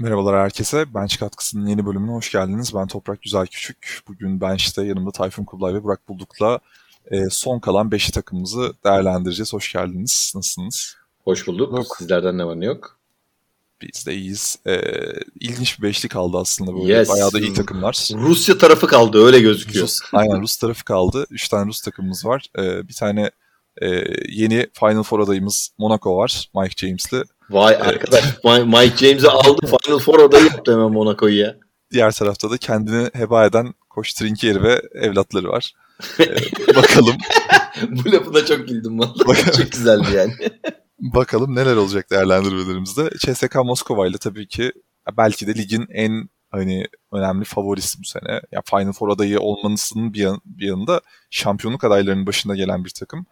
Merhabalar herkese. Bench Katkısı'nın yeni bölümüne hoş geldiniz. Ben Toprak Güzel Küçük. Bugün Bench'te yanımda Tayfun Kublay ve Burak Bulduk'la son kalan 5'li takımımızı değerlendireceğiz. Hoş geldiniz. Nasılsınız? Hoş bulduk. Sizlerden ne var ne yok? Biz de iyiyiz. İlginç bir beşli kaldı aslında böyle. Yes. Bayağı da iyi takımlar. Rusya tarafı kaldı öyle gözüküyor. Rus tarafı kaldı. 3 tane Rus takımımız var. Bir tane yeni Final Four adayımız Monaco var. Mike James'li. Vay arkadaş Mike James'i aldı Final Four adayı yaptı hemen Monaco'yu ya. Diğer tarafta da kendini heba eden Koç Trinkieri ve evlatları var. Bakalım. Bu lafına çok güldüm vallahi. Çok güzeldi yani. Bakalım neler olacak değerlendirmelerimizde. CSK Moskova ile tabii ki belki de ligin en önemli favorisi bu sene. Ya Final Four adayı olmanızın bir yanında şampiyonluk adaylarının başında gelen bir takım.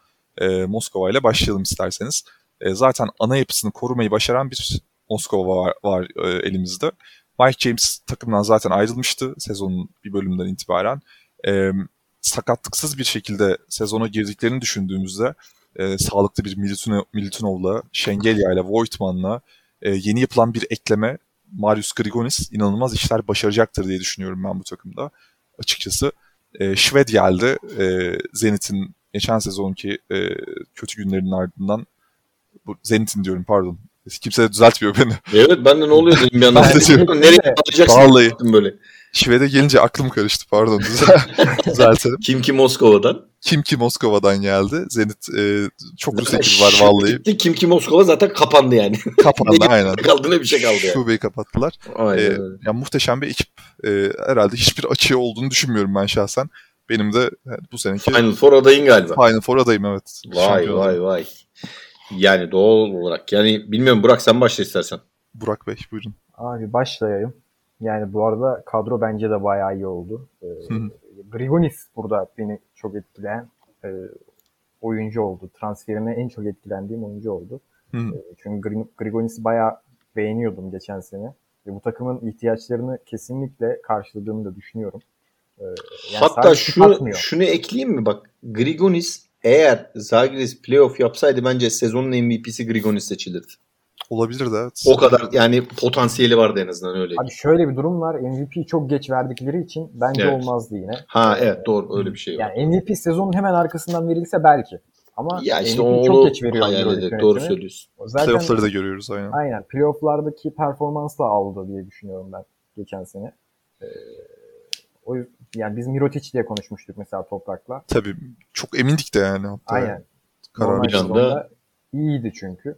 Moskova ile başlayalım isterseniz. Zaten ana yapısını korumayı başaran bir Moskova var elimizde. Mike James takımdan zaten ayrılmıştı sezonun bir bölümünden itibaren. Sakatlıksız bir şekilde sezona girdiklerini düşündüğümüzde sağlıklı bir Milutinov'la, Şengelya ile Voigtman'la yeni yapılan bir ekleme Marius Grigonis inanılmaz işler başaracaktır diye düşünüyorum ben bu takımda. Açıkçası Şved geldi. Zenit'in geçen sezonki kötü günlerinin ardından Zenit'in diyorum pardon. Kimse de düzeltmiyor beni. Evet ben de ne oluyor dedim bir anda. Nereye alacaksın böyle. Şved'e gelince aklım karıştı pardon. Düzeltelim. Kim ki Moskova'dan geldi. Zenit çok Rus ekibi var vallahi. Gitti. Kim ki Moskova zaten kapandı yani. Kapandı aynen. Kaldı ne bir şey kaldı yani. Şubeyi kapattılar. Yani muhteşem bir ekip. Herhalde hiçbir açığı olduğunu düşünmüyorum ben şahsen. Benim de bu seneki Final Four adayın galiba. Final Four adayım evet. Vay. Yani doğal olarak. Yani bilmiyorum Burak sen başla istersen. Burak Bey buyurun. Abi başlayayım. Yani bu arada kadro bence de bayağı iyi oldu. Grigonis burada beni çok etkileyen oyuncu oldu. Transferine en çok etkilendiğim oyuncu oldu. Çünkü Grigonis'i bayağı beğeniyordum geçen sene. Ve bu takımın ihtiyaçlarını kesinlikle karşıladığımı da düşünüyorum. Yani hatta şunu ekleyeyim mi? Bak Grigonis eğer Zalgiris playoff yapsaydı bence sezonun MVP'si Grigonis seçilirdi. Olabilir de evet. O kadar yani potansiyeli vardı en azından öyle. Abi şöyle bir durum var. MVP'yi çok geç verdikleri için bence evet. Olmazdı yine. Ha evet doğru öyle bir şey var. Yani MVP sezonun hemen arkasından verilse belki. Ama ya işte MVP'yi çok geç veriyorlar. Doğru söylüyorsun. Zaten playoff'ları da görüyoruz aynen. Aynen playoff'lardaki performansla aldı diye düşünüyorum ben geçen sene. O yüzden yani biz Mirotic diye konuşmuştuk mesela Toprak'la. Tabii çok emindik de yani. Hatta aynen. Normal sezonda iyiydi çünkü.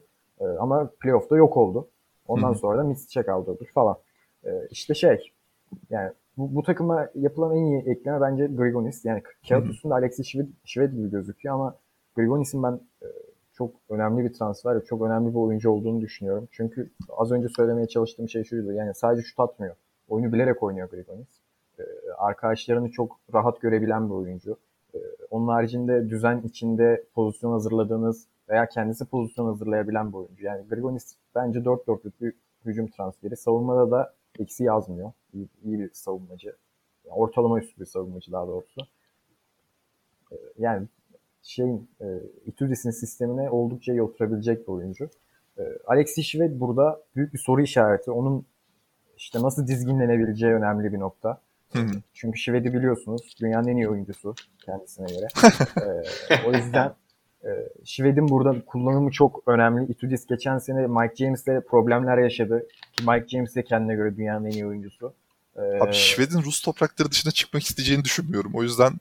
Ama playoff'ta yok oldu. Ondan sonra da Mitsic'e kaldı falan. İşte yani bu takıma yapılan en iyi ekleme bence Grigonis. Yani kağıt üstünde Alexei Şved gibi gözüküyor ama Grigonis'in ben çok önemli bir transfer, çok önemli bir oyuncu olduğunu düşünüyorum. Çünkü az önce söylemeye çalıştığım şey şuydu. Yani sadece şut atmıyor. Oyunu bilerek oynuyor Grigonis. Arkadaşlarını çok rahat görebilen bir oyuncu. Onun haricinde düzen içinde pozisyon hazırladığınız veya kendisi pozisyon hazırlayabilen bir oyuncu. Yani Grigonis bence 4-4'lük bir hücum transferi. Savunmada da eksi yazmıyor. İyi bir savunmacı. Yani ortalama üstü bir savunmacı daha doğrusu. Yani Itudis'in sistemine oldukça iyi oturabilecek bir oyuncu. Alexei Şved burada büyük bir soru işareti. Onun işte nasıl dizginlenebileceği önemli bir nokta. Çünkü Şved'i biliyorsunuz dünyanın en iyi oyuncusu kendisine göre. O yüzden Şved'in burada kullanımı çok önemli. Itudis geçen sene Mike James'le problemler yaşadı. Mike James de kendine göre dünyanın en iyi oyuncusu. Abi Şved'in Rus toprakları dışına çıkmak isteyeceğini düşünmüyorum. O yüzden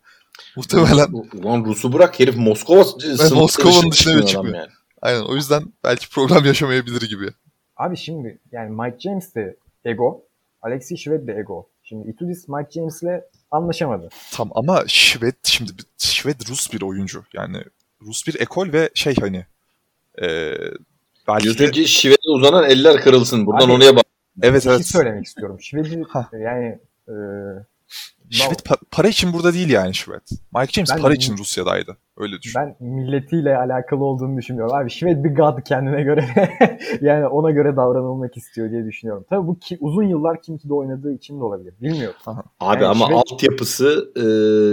muhtemelen ulan Rus'u bırak herif Moskova'nın dışına çıkmıyor. Yani. Aynen o yüzden belki problem yaşamayabilir gibi. Abi şimdi yani Mike James de ego, Alexei Şved de ego. Şimdi Itudis Mike James'le anlaşamadı. Tam ama Şved Rus bir oyuncu. Yani Rus bir ekol ve belki de Şved'e uzanan eller kırılsın. Buradan oraya bak. Evet. Söylemek istiyorum. Şved'i yani Şved para için burada değil yani Şved. Mike James para için Rusya'daydı. Öyle düşün. Ben milletiyle alakalı olduğunu düşünüyorum. Abi Şved bir god kendine göre. Yani ona göre davranılmak istiyor diye düşünüyorum. Tabii bu uzun yıllar kimkide oynadığı için de olabilir. Bilmiyorum. Aha. Abi yani ama Şved altyapısı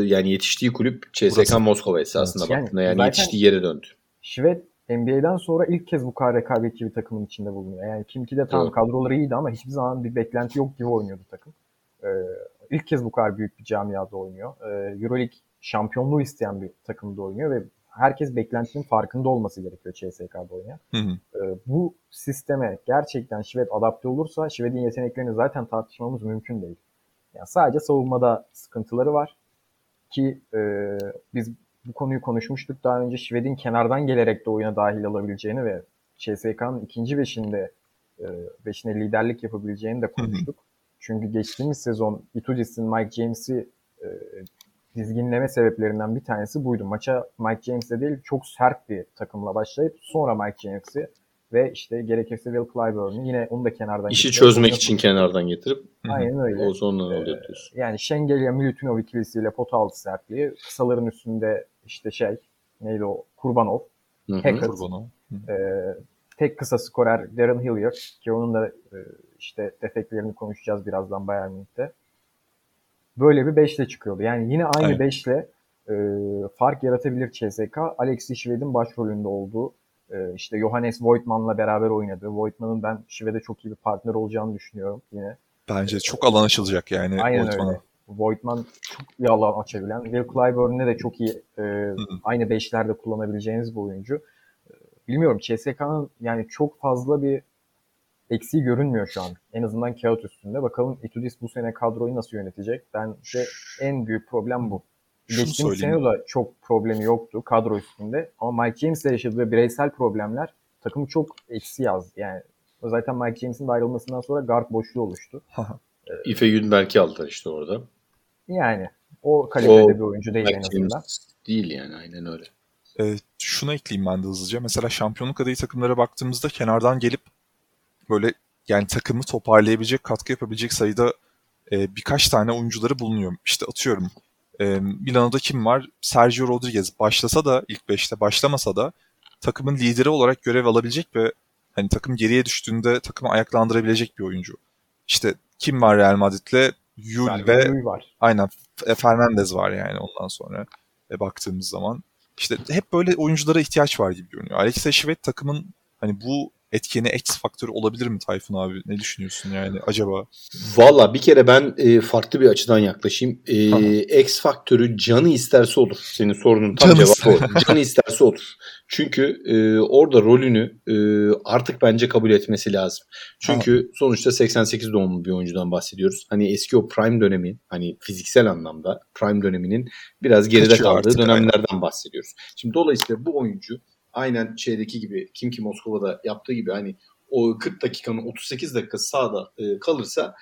yani yetiştiği kulüp CSKA Moskova esasında baktığında. Yani yetiştiği yere döndü. Şved NBA'den sonra ilk kez bu kadar rekabetçi bir takımın içinde bulunuyor. Yani Kimki de tam kadroları iyiydi ama hiçbir zaman bir beklenti yok gibi oynuyordu takım. İlk kez bu kadar büyük bir camiada oynuyor. EuroLeague şampiyonluğu isteyen bir takımda oynuyor ve herkes beklentinin farkında olması gerekiyor CSK'da oynayan. Bu sisteme gerçekten Şved adapte olursa Şved'in yeteneklerini zaten tartışmamız mümkün değil. Yani sadece savunmada sıkıntıları var ki biz bu konuyu konuşmuştuk daha önce. Şved'in kenardan gelerek de oyuna dahil olabileceğini ve CSK'nın ikinci beşine liderlik yapabileceğini de konuştuk. Çünkü geçtiğimiz sezon Itudis'in Mike James'i dizginleme sebeplerinden bir tanesi buydu. Maça Mike James'le değil çok sert bir takımla başlayıp sonra Mike James'i ve işte gerekirse Will Clyburn'u yine onu da kenardan getirip. İşi çözmek için kenardan getirip. Aynen öyle. O sondan oluyor diyorsun. Yani Şengelya Milutinov ikilisiyle pota altı sertliği. Kısaların üstünde işte neydi o? Kurbanov. Hackett. Tek kısa skorer Darren Hilliard ki onun da işte defeklerini konuşacağız birazdan Bayern Münih'te. Böyle bir beşle çıkıyordu. Yani yine aynı beşle fark yaratabilir CSK. Alexei Şved'in başrolünde olduğu, işte Johannes Voigtman'la beraber oynadığı. Voigtman'ın ben Şved'e çok iyi bir partner olacağını düşünüyorum yine. Bence çok alan açılacak yani Voigtman'a. Öyle. Voigtman çok iyi alan açabilen. Will Clyburn'u de çok iyi aynı beşlerde kullanabileceğiniz bir oyuncu. Bilmiyorum CSK'nın yani çok fazla bir eksiği görünmüyor şu an. En azından kağıt üstünde. Bakalım Itudis bu sene kadroyu nasıl yönetecek? Bence en büyük problem bu. Geçtiğimiz sene de çok problemi yoktu kadro üstünde. Ama Mike James'le yaşadığı bireysel problemler takımı çok eksi yazdı. Yani zaten Mike James'in de ayrılmasından sonra guard boşluğu oluştu. İfe Günberk'i aldılar işte orada. Yani o kalibrede bir oyuncu değil Mike en azından. James değil yani aynen öyle. Şuna ekleyeyim ben de hızlıca. Mesela şampiyonluk adayı takımlara baktığımızda kenardan gelip böyle yani takımı toparlayabilecek, katkı yapabilecek sayıda birkaç tane oyuncuları bulunuyor. İşte atıyorum Milano'da kim var? Sergio Rodriguez başlasa da ilk 5'te başlamasa da takımın lideri olarak görev alabilecek ve hani takım geriye düştüğünde takımı ayaklandırabilecek bir oyuncu. İşte kim var Real Madrid'le? Yul ve aynen Fernandez var yani ondan sonra baktığımız zaman. İşte hep böyle oyunculara ihtiyaç var gibi görünüyor. Alexei Şved takımın hani bu etkeni X faktörü olabilir mi Tayfun abi? Ne düşünüyorsun yani acaba? Valla bir kere ben farklı bir açıdan yaklaşayım. X faktörü canı isterse olur. Senin sorunun tam cevabı o. Canı isterse olur. Çünkü orada rolünü artık bence kabul etmesi lazım. Çünkü sonuçta 88 doğumlu bir oyuncudan bahsediyoruz. Hani eski o prime dönemi, hani fiziksel anlamda prime döneminin biraz geride kaldığı dönemlerden bahsediyoruz. Şimdi dolayısıyla bu oyuncu aynen şeydeki gibi Kimki Moskova'da yaptığı gibi hani o 40 dakikanın 38 dakikası sahada kalırsa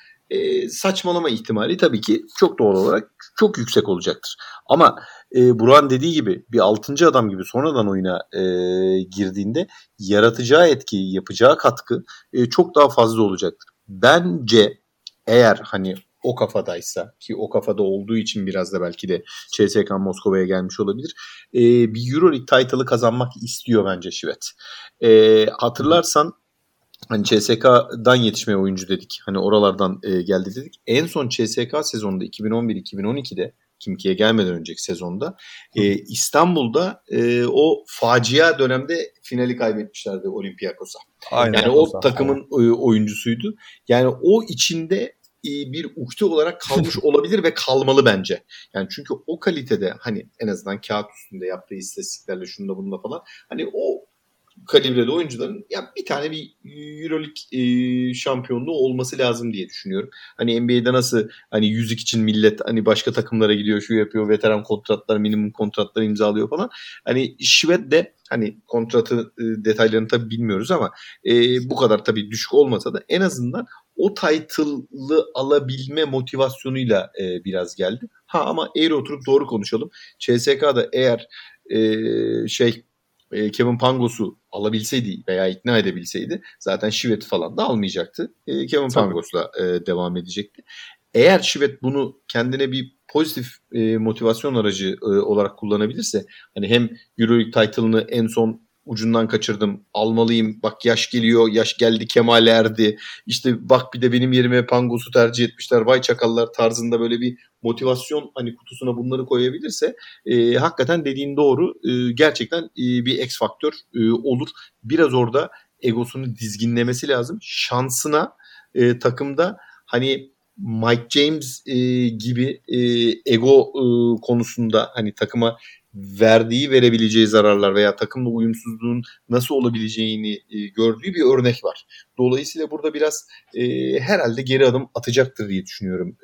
saçmalama ihtimali tabii ki çok doğal olarak çok yüksek olacaktır. Ama Burak'ın dediği gibi bir 6. adam gibi sonradan oyuna girdiğinde yaratacağı etki, yapacağı katkı çok daha fazla olacaktır. Bence eğer hani o kafadaysa ki o kafada olduğu için biraz da belki de CSK Moskova'ya gelmiş olabilir. Bir EuroLeague title'ı kazanmak istiyor bence Şved. Hatırlarsan hani CSK'dan yetişme oyuncu dedik. Hani oralardan geldi dedik. En son CSK sezonunda 2011-2012'de Kimki'ye gelmeden önceki sezonda İstanbul'da o facia dönemde finali kaybetmişlerdi Olympiakos'a. Yani o takımın oyuncusuydu. Yani o içinde bir ukde olarak kalmış olabilir ve kalmalı bence. Yani çünkü o kalitede hani en azından kağıt üstünde yaptığı istatistiklerle şunda bununla falan hani o kalibrede oyuncuların ya bir tane bir EuroLeague şampiyonluğu olması lazım diye düşünüyorum. Hani NBA'de nasıl hani yüzük için millet hani başka takımlara gidiyor, şu yapıyor, veteran kontratlar, minimum kontratlar imzalıyor falan. Hani Şved de hani kontratı detaylarını tabii bilmiyoruz ama bu kadar tabii düşük olmasa da en azından o title'ı alabilme motivasyonuyla biraz geldi. Ama eğri oturup doğru konuşalım. CSK'da eğer Kevin Pangos'u alabilseydi veya ikna edebilseydi zaten Şved'i falan da almayacaktı. Kevin Pangos'la devam edecekti. Eğer Şved bunu kendine bir pozitif motivasyon aracı olarak kullanabilirse hani hem EuroLeague title'ını en son ucundan kaçırdım. Almalıyım. Bak yaş geliyor. Yaş geldi. Kemal erdi. İşte bak bir de benim yerime Pangos'u tercih etmişler. Vay çakallar tarzında böyle bir motivasyon hani kutusuna bunları koyabilirse hakikaten dediğin doğru. Gerçekten bir X faktör olur. Biraz orada egosunu dizginlemesi lazım. Şansına takımda hani Mike James gibi ego konusunda hani takıma verebileceği zararlar veya takımla uyumsuzluğun nasıl olabileceğini gördüğü bir örnek var. Dolayısıyla burada biraz herhalde geri adım atacaktır diye düşünüyorum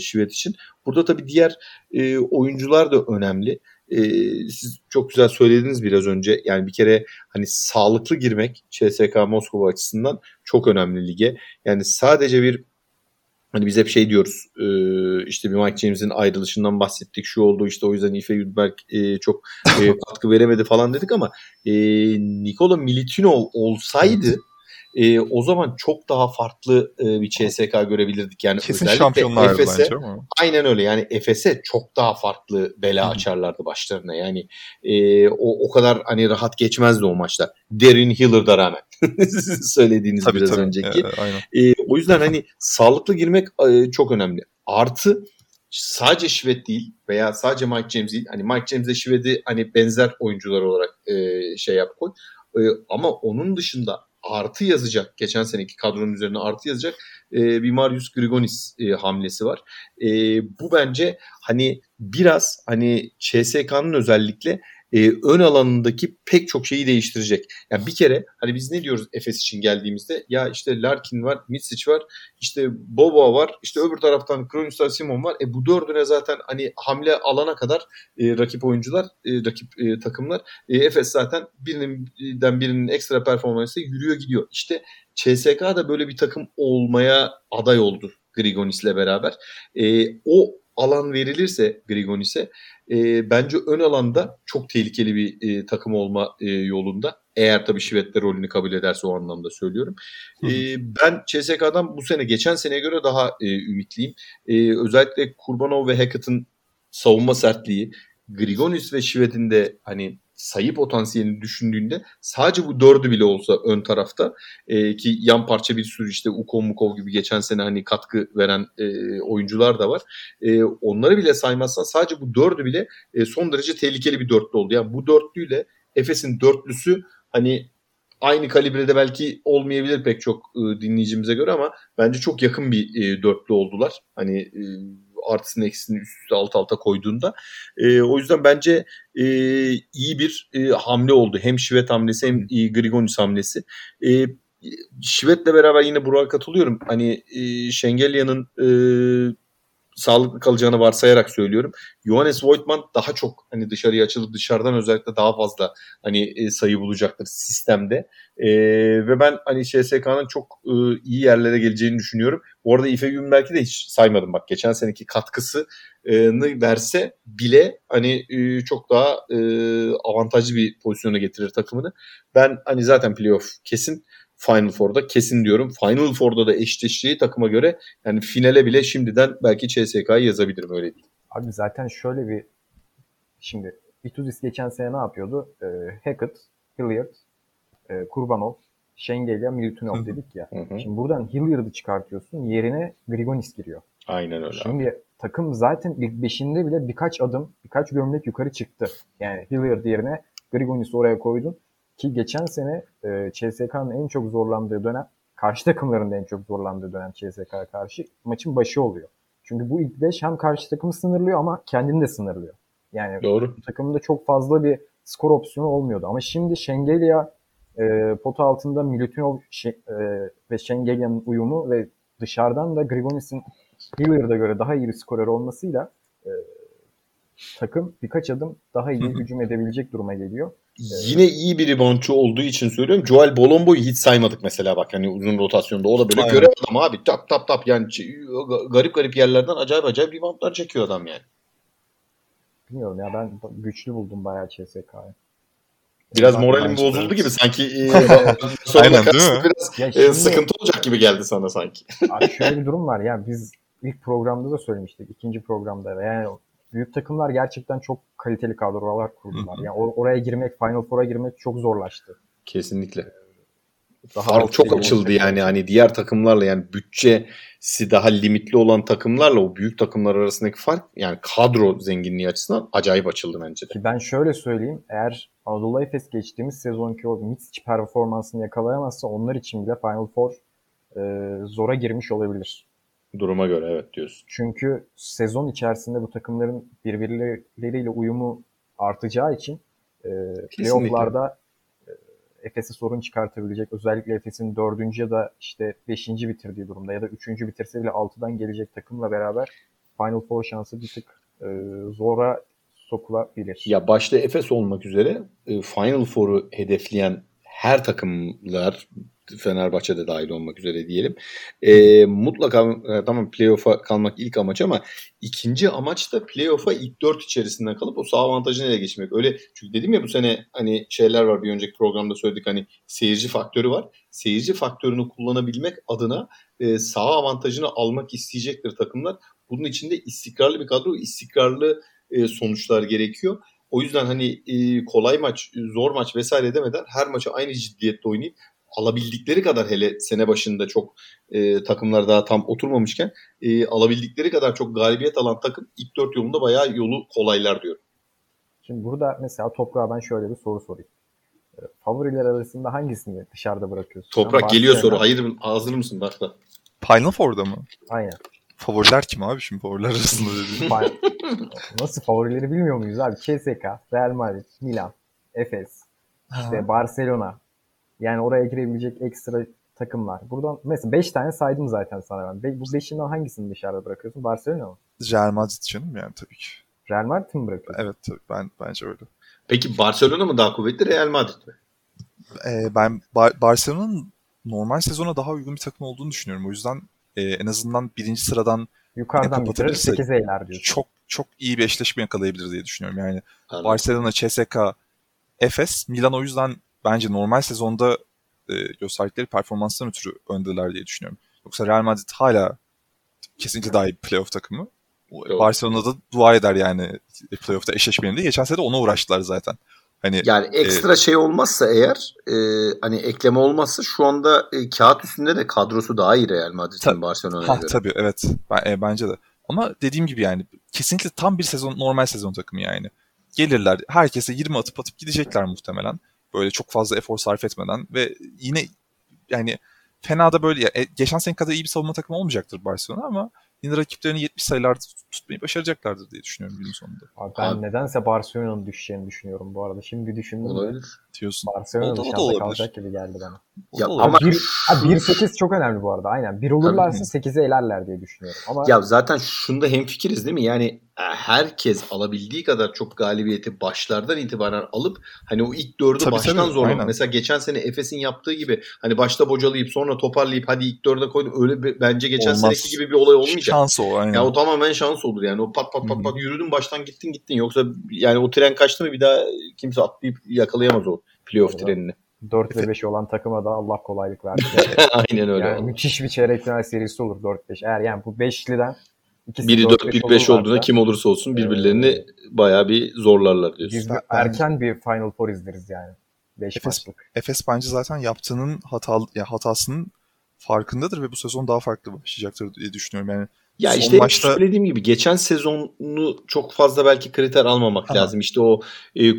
Şved için. Burada tabii diğer oyuncular da önemli. Siz çok güzel söylediniz biraz önce. Yani bir kere hani sağlıklı girmek CSK Moskova açısından çok önemli lige. Yani sadece bir hani biz hep şey diyoruz işte bir Mike James'in ayrılışından bahsettik, şu oldu işte o yüzden Ife Yudberg çok katkı veremedi falan dedik ama Nikola Milutinov olsaydı o zaman çok daha farklı bir CSK görebilirdik. Yani kesin şampiyonlar Efes'e, aynen öyle yani Efes'e çok daha farklı bela açarlardı başlarına. Yani o kadar hani rahat geçmezdi o maçlar. Darren Hilliard'a rağmen söylediğiniz tabii, biraz önceki. O yüzden hani sağlıklı girmek çok önemli. Artı sadece Şved değil veya sadece Mike James değil. Hani Mike James'e Şved'i hani benzer oyuncular olarak koy. Ama onun dışında artı yazacak, geçen seneki kadronun üzerine artı yazacak bir Marius Grigonis hamlesi var. Bu bence hani biraz hani CSK'nın özellikle ön alanındaki pek çok şeyi değiştirecek. Yani bir kere hani biz ne diyoruz Efes için geldiğimizde? Ya işte Larkin var, Mitsic var, işte Boba var, işte öbür taraftan Kronos'tan Simon var. Bu dördüne zaten hani hamle alana kadar rakip oyuncular, rakip takımlar. Efes zaten birinden birinin ekstra performansı yürüyor gidiyor. İşte CSK da böyle bir takım olmaya aday oldu Grigonis'le beraber. O alan verilirse Grigonis'e bence ön alanda çok tehlikeli bir takım olma yolunda. Eğer tabii Şvedler rolünü kabul ederse o anlamda söylüyorum. Ben CSK'dan bu sene geçen seneye göre daha ümitliyim. Özellikle Kurbanov ve Hackett'ın savunma sertliği, Grigonis ve Şved'in de hani sayı potansiyelini düşündüğünde sadece bu dördü bile olsa ön tarafta ki yan parça bir sürü işte Ukon gibi geçen sene hani katkı veren oyuncular da var. Onları bile saymazsan sadece bu dördü bile son derece tehlikeli bir dörtlü oldu. Yani bu dörtlüyle Efes'in dörtlüsü hani aynı kalibrede belki olmayabilir pek çok dinleyicimize göre ama bence çok yakın bir dörtlü oldular. Hani artısını eksisini üst üste alt alta koyduğunda. O yüzden bence iyi bir hamle oldu. Hem Şved hamlesi hem Grigonis hamlesi. Şved'le beraber yine Burak'a katılıyorum. Hani Şengelya'nın sağlıklı kalacağını varsayarak söylüyorum. Johannes Voigtman daha çok hani dışarıya açılıp dışarıdan özellikle daha fazla hani sayı bulacaktır sistemde. Ve ben hani CSK'nın çok iyi yerlere geleceğini düşünüyorum. Bu arada Ife Günberk'i de hiç saymadım bak. Geçen seneki katkısını verse bile hani çok daha avantajlı bir pozisyona getirir takımını. Ben hani zaten playoff kesin. Final Four'da kesin diyorum. Final Four'da da eşleştiği takıma göre yani finale bile şimdiden belki CSK'yı yazabilirim öyle değil. Abi zaten şöyle bir şimdi Itudis geçen sene ne yapıyordu? Hackett, Hilliard, Kurbanov, Şengelya, Milutinov dedik ya. Şimdi buradan Hilliard'ı çıkartıyorsun. Yerine Grigonis giriyor. Aynen öyle. Şimdi abi, takım zaten ilk 5'inde bile birkaç adım, birkaç gömlek yukarı çıktı. Yani Hilliard yerine Grigonis'i oraya koydun. Ki geçen sene CSK'nın en çok zorlandığı dönem, karşı takımların da en çok zorlandığı dönem CSK'ya karşı maçın başı oluyor. Çünkü bu ilk 5 hem karşı takımı sınırlıyor ama kendini de sınırlıyor. Yani doğru, takımda çok fazla bir skor opsiyonu olmuyordu. Ama şimdi Şengelya pota altında Milutinov ve Şengelya'nın uyumu ve dışarıdan da Grigonis'in Hilliard'a göre daha iyi bir skorer olmasıyla takım birkaç adım daha iyi hücum edebilecek duruma geliyor. Yine iyi bir reboundçu olduğu için söylüyorum. Joel Bolombo'yu hiç saymadık mesela bak hani uzun rotasyonda. O da böyle görev adam abi. Tap yani garip garip yerlerden acayip reboundlar çekiyor adam yani. Bilmiyorum ya, ben güçlü buldum bayağı CSK'yı. Biraz moralim bozuldu gibi sanki. Aynen değil mi? Biraz sıkıntı olacak gibi geldi sana sanki. Abi şöyle bir durum var ya, biz ilk programda da söylemiştik. 2. programda da yani büyük takımlar gerçekten çok kaliteli kadrolar kurdular. Yani oraya girmek, Final Four'a girmek çok zorlaştı. Kesinlikle. Fark çok açıldı yani. Hani diğer takımlarla, yani bütçesi daha limitli olan takımlarla o büyük takımlar arasındaki fark, yani kadro zenginliği açısından acayip açıldı bence de. Ki ben şöyle söyleyeyim, eğer Anadolu Efes geçtiğimiz sezonki o Mitsic performansını yakalayamazsa onlar için bile Final Four zora girmiş olabilir. Duruma göre evet diyorsun. Çünkü sezon içerisinde bu takımların birbirleriyle uyumu artacağı için playoff'larda Efes'e sorun çıkartabilecek. Özellikle Efes'in 4. ya da işte 5. bitirdiği durumda ya da 3. bitirse bile 6'dan gelecek takımla beraber Final Four şansı bir tık zora sokulabilir. Ya başta Efes olmak üzere Final Four'u hedefleyen her takımlar, Fenerbahçe'de dahil olmak üzere diyelim. Mutlaka tamam, playoff'a kalmak ilk amaç, ama ikinci amaç da playoff'a ilk 4 içerisinden kalıp o saha avantajını ele geçirmek. Öyle, çünkü dedim ya bu sene hani şeyler var, bir önceki programda söyledik, hani seyirci faktörü var. Seyirci faktörünü kullanabilmek adına saha avantajını almak isteyecektir takımlar. Bunun için de istikrarlı bir kadro, istikrarlı sonuçlar gerekiyor. O yüzden hani kolay maç, zor maç vesaire demeden her maça aynı ciddiyette oynayıp alabildikleri kadar, hele sene başında çok takımlar daha tam oturmamışken alabildikleri kadar çok galibiyet alan takım ilk 4 yolunda bayağı yolu kolaylar diyorum. Şimdi burada mesela Toprak'a ben şöyle bir soru sorayım. Favoriler arasında hangisini dışarıda bırakıyorsun? Toprak yani geliyor soru. Hayır, hazır mısın? Dakika. Final Four'da mı? Aynen. Favoriler kim abi şimdi favoriler arasında dediğim? Nasıl favorileri bilmiyor muyuz abi? CSK, Real Madrid, Milan, Efes, işte Barcelona. Yani oraya girebilecek ekstra takımlar. Buradan mesela 5 tane saydım zaten sana ben. Bu 5'inden hangisini dışarıda bırakıyorsun? Barcelona mı? Real Madrid canım yani tabii ki. Real Madrid mi bırakıyorsun? Evet tabii, ben bence öyle. Peki Barcelona mı daha kuvvetli, Real Madrid mi? Ben Barcelona'nın normal sezona daha uygun bir takım olduğunu düşünüyorum. O yüzden en azından birinci sıradan yukarıdan bitirir, 8'e iner diyorsun. Çok çok iyi bir eşleşme yakalayabilir diye düşünüyorum. Yani anladım. Barcelona, CSK, Efes, Milan o yüzden bence normal sezonda gösterdikleri performanstan ötürü öndeler diye düşünüyorum. Yoksa Real Madrid hala kesinlikle daha iyi bir playoff takımı. Yok. Barcelona'da dua eder yani playoff'ta eşleşmeyelim diye. Geçen sene de ona uğraştılar zaten. Hani, yani ekstra şey olmazsa eğer, hani ekleme olmazsa şu anda kağıt üstünde de kadrosu daha iyi Real Madrid'in Barcelona'ya göre. Tabii evet, bence de. Ama dediğim gibi yani kesinlikle tam bir sezon, normal sezon takımı yani. Gelirler, herkese 20 atıp gidecekler muhtemelen. Böyle çok fazla efor sarf etmeden ve yine yani fena da böyle geçen sene kadar iyi bir savunma takımı olmayacaktır Barcelona, ama yine rakiplerini 70 sayılarda tutmayı başaracaklardır diye düşünüyorum günün sonunda. Abi ben nedense Barcelona'nın düşeceğini düşünüyorum bu arada. Şimdi bir düşündüm. Olabilir. Diyorsun. Barcelona'nın dışarıda kalacak gibi geldi bana. Ya ama 1-8 çok önemli bu arada. Aynen. 1 olurlarsa 8'e elerler diye düşünüyorum. Ama ya zaten şunda hemfikiriz değil mi? Yani herkes alabildiği kadar çok galibiyeti başlardan itibaren alıp hani o ilk 4'ü baştan zorlamak. Mesela geçen sene Efes'in yaptığı gibi hani başta bocalayıp sonra toparlayıp hadi ilk 4'e koydum. Öyle bence geçen seneki gibi bir olay olmayacak. Şans o aynen. Ya o tamamen şans olur yani. O pat yürüdün baştan gittin. Yoksa yani o tren kaçtı mı bir daha kimse atlayıp yakalayamaz o playoff trenini. 4 ve 5 olan takıma da Allah kolaylık versin. Aynen öyle. Yani müthiş bir çeyrek final serisi olur 4-5. Eğer yani bu 5'liden ikisi biri 4-5 olduğunda kim olursa olsun birbirlerini bayağı bir zorlarlar diyorsun. Biz erken bir Final Four izleriz yani. 5 maçlık. Efes bence zaten yaptığının hatasının farkındadır ve bu sezon daha farklı başlayacaktır diye düşünüyorum. Yani ya işte maçta söylediğim gibi geçen sezonu çok fazla belki kriter almamak lazım. İşte o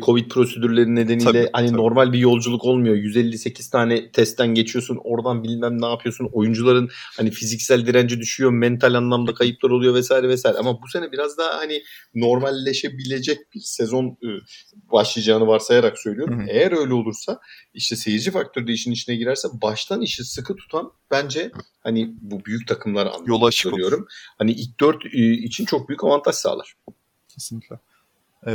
Covid prosedürleri nedeniyle tabii. Normal bir yolculuk olmuyor. 158 tane testten geçiyorsun. Oradan bilmem ne yapıyorsun. Oyuncuların hani fiziksel direnci düşüyor. Mental anlamda kayıplar oluyor vesaire. Ama bu sene biraz daha hani normalleşebilecek bir sezon başlayacağını varsayarak söylüyorum. Hı-hı. Eğer öyle olursa işte seyirci faktörü de işin içine girerse baştan işi sıkı tutan bence hani bu büyük takımlar anlamında söylüyorum. Hani ilk 4 için çok büyük avantaj sağlar. Kesinlikle.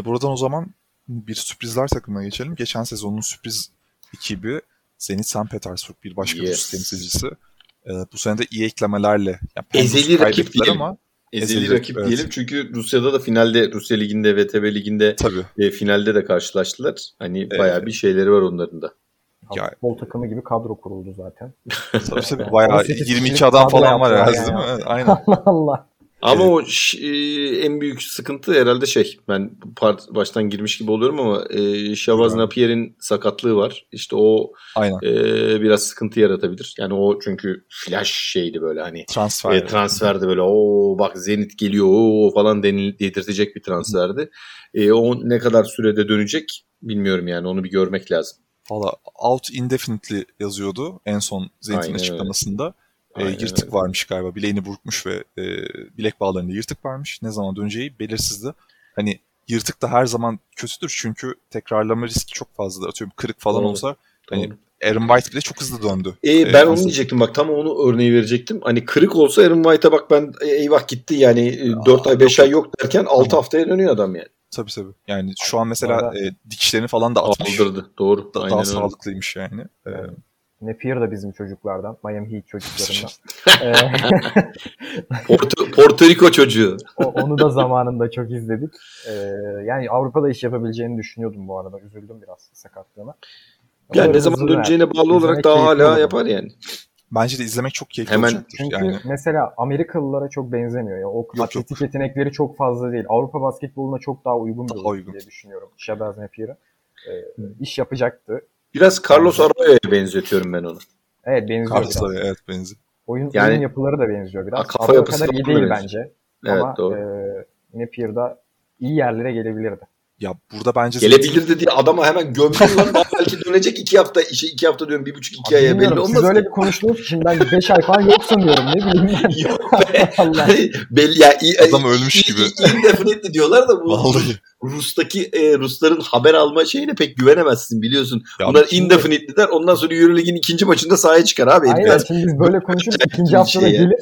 Buradan o zaman bir sürprizler takımına geçelim. Geçen sezonun sürpriz ekibi Zenit Sankt Petersburg, bir başka bir temsilcisi. Bu sene de iyi eklemelerle. Yani ezeli rakip diyelim. Ama ezeli rakip diyelim çünkü Rusya'da da finalde, Rusya Ligi'nde, VTB Ligi'nde finalde de karşılaştılar. Hani bayağı bir şeyleri var onların da. Futbol takımı gibi kadro kuruldu zaten. Tabii bayağı 22 adam falan var herhalde değil mi? Aynen. Allah Allah. Ama evet, en büyük sıkıntı herhalde ben baştan girmiş gibi oluyorum ama Şavaz Napier'in sakatlığı var. İşte o biraz sıkıntı yaratabilir. Yani o çünkü flash şeydi böyle hani. Transferdi böyle o bak Zenit geliyor o falan dedirtecek bir transferdi. O ne kadar sürede dönecek bilmiyorum yani, onu bir görmek lazım. Valla out indefinitely yazıyordu en son Zenit'in açıklamasında. Evet. Yırtık varmış galiba. Bileğini burkmuş ve bilek bağlarında yırtık varmış. Ne zaman döneceği belirsizdi. Hani yırtık da her zaman kötüdür çünkü tekrarlama riski çok fazladır. Atıyorum kırık falan olsa hani Aaron White bile çok hızlı döndü. Ben onu diyecektim bak, tam onu örneği verecektim. Hani kırık olsa Aaron White'a bak ben eyvah gitti yani 4 ay 5 ay yok derken 6 haftaya dönüyor adam yani. Tabii. Yani şu an mesela dikişlerini falan da atmış. Aldırdı. Doğru. Daha sağlıklıymış yani. Napier da bizim çocuklardan. Miami Heat çocuklarından. Porto Rico çocuğu. Onu da zamanında çok izledik. Yani Avrupa'da iş yapabileceğini düşünüyordum bu arada. Üzüldüm biraz sakatlığına. Yani ne zaman döneceğine bağlı olarak daha hala yapar yani. Bence de izlemek çok keyifli olacaktır. Çünkü mesela Amerikalılara çok benzemiyor. Yani o atletik yetenekleri çok fazla değil. Avrupa basketboluna çok daha uygun bir oyun diye düşünüyorum. Şabaz Napier'e iş yapacaktı. Biraz Carlos Arroyo'ya benzetiyorum ben onu. Evet benziyor. Oyun yapıları da benziyor biraz. Kafa yapısı kadar iyi değil bence. Evet, ama Napier'da iyi yerlere gelebilirdi. Ya burada bence... Gelebilirdi diye adama hemen gömdüler. Belki dönecek 2 hafta diyorum. 1,5-2 aya belli olmaz. Siz öyle bir konuştunuz ki şimdi ben 5 ay falan yok sanıyorum. Ne bileyim. Yok be. Adam ölmüş gibi. İndefinitli diyorlar da bu. Rusların haber alma şeyine pek güvenemezsin biliyorsun. Ya bunlar indefinitli der. Ondan sonra Euro Lig'in 2. maçında sahaya çıkar abi. Aynen şimdi biz böyle konuşuruz. 2. haftada gelir.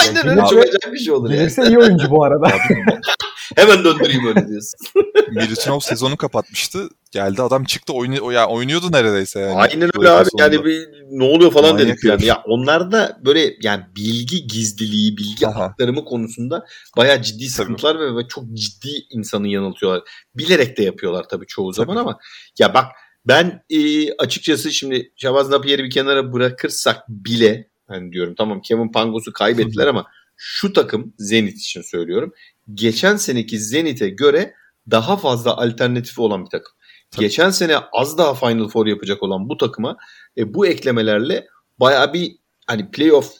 Aynen öyle çok acayip bir şey olur. Gelirse iyi oyuncu bu arada. Hemen döndüreyim öyle diyorsun. Milutinov sezonu kapatmıştı. Geldi adam çıktı oynuyordu neredeyse. Yani. Aynen öyle abi sonunda. Yani bir, ne oluyor falan dedik yani. Ya onlar da böyle yani bilgi gizliliği, bilgi aktarımı konusunda bayağı ciddi sıkıntılar ve çok ciddi insanı yanıltıyorlar. Bilerek de yapıyorlar tabii çoğu zaman ama ya bak ben açıkçası şimdi Şabaz Napier'i bir kenara bırakırsak bile hani diyorum tamam Kevin Pangos'u kaybettiler ama şu takım Zenit için söylüyorum. Geçen seneki Zenit'e göre daha fazla alternatifi olan bir takım. Tabii. Geçen sene az daha Final Four yapacak olan bu takıma bu eklemelerle bayağı bir hani playoff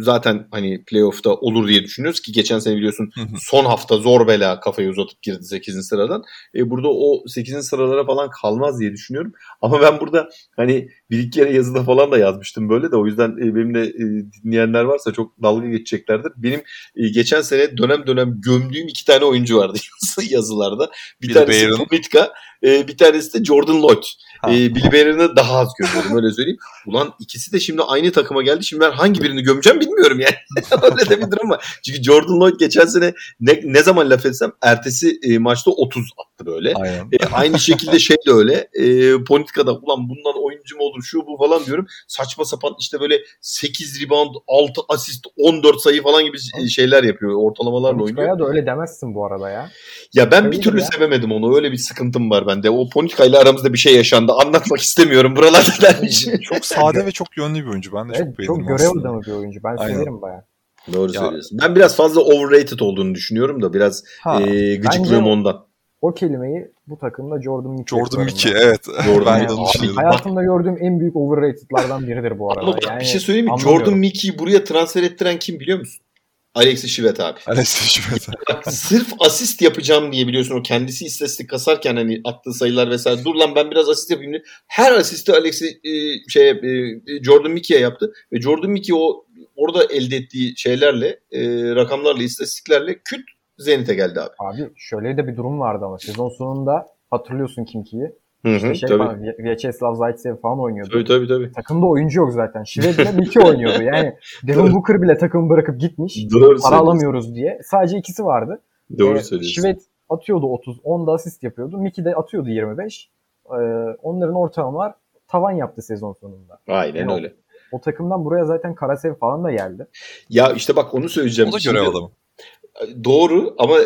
zaten hani playoff'ta olur diye düşünüyoruz ki geçen sene biliyorsun son hafta zor bela kafayı uzatıp girdi 8. sıradan. Burada o 8. sıralara falan kalmaz diye düşünüyorum. Ama ben burada hani bir iki kere yazıda falan da yazmıştım böyle de o yüzden benimle dinleyenler varsa çok dalga geçeceklerdir. Benim geçen sene dönem dönem gömdüğüm 2 tane oyuncu vardı yazılarda. Bir tanesi Tomitka, bir tanesi de Jordan Lloyd. Billy Barron'ı daha az gömüyorum öyle söyleyeyim. Ulan ikisi de şimdi aynı takıma geldi. Şimdi ben hangi birini gömeceğim bilmiyorum yani. Öyle de bir durum var. Çünkü Jordan Lloyd geçen sene ne zaman laf etsem ertesi maçta 30 attı böyle. Aynı şekilde şey de öyle. Politika'da ulan bundan oyuncu mu olur şu bu falan diyorum. Saçma sapan işte böyle 8 rebound, 6 asist, 14 sayı falan gibi şeyler yapıyor. Ortalamalarla oynuyor. Politika'ya da öyle demezsin bu arada ya. Ya ben öyle bir türlü sevemedim onu. Öyle bir sıkıntım var bende. O Politika'yla aramızda bir şey yaşandı. Anlatmak istemiyorum. Buralarda dermiş. Çok sade ve çok yönlü bir oyuncu. Ben de çok beğendim. Çok görev adamı bir oyuncu. Ben severim bayağı. Doğru söylüyorsun. Ben biraz fazla overrated olduğunu düşünüyorum da biraz gıcıklığım ondan. O kelimeyi bu takımda Jordan Mickey evet. Hayatımda gördüğüm en büyük overrated'lardan biridir bu arada. Yani, bir şey söyleyeyim mi? Anlamıyorum. Jordan Mickey'i buraya transfer ettiren kim biliyor musun? Alexei Şved abi. Sırf asist yapacağım diye biliyorsun o kendisi istatistik kasarken hani attığı sayılar vesaire. Dur lan ben biraz asist yapayım diye. Her asisti Jordan Mickey'e yaptı. Ve Jordan Mickey o orada elde ettiği şeylerle, rakamlarla, istatistiklerle küt Zenit'e geldi abi. Abi şöyle de bir durum vardı ama sezon sonunda hatırlıyorsun Kimki'yi. Vyacheslav Zaitsev falan oynuyordu. Tabii. Takımda oyuncu yok zaten. Şved'le Mickey oynuyordu. Yani Devin Booker bile takımı bırakıp gitmiş. Para alamıyoruz diye. Sadece ikisi vardı. Doğru söylüyorsun. Şved atıyordu 30, 10 da asist yapıyordu. Mickey de atıyordu 25. Onların ortalamalar tavan yaptı sezon sonunda. Aynen yani öyle. O takımdan buraya zaten Karasev falan da geldi. Ya işte bak onu söyleyeceğim. O da görev adamı. Doğru ama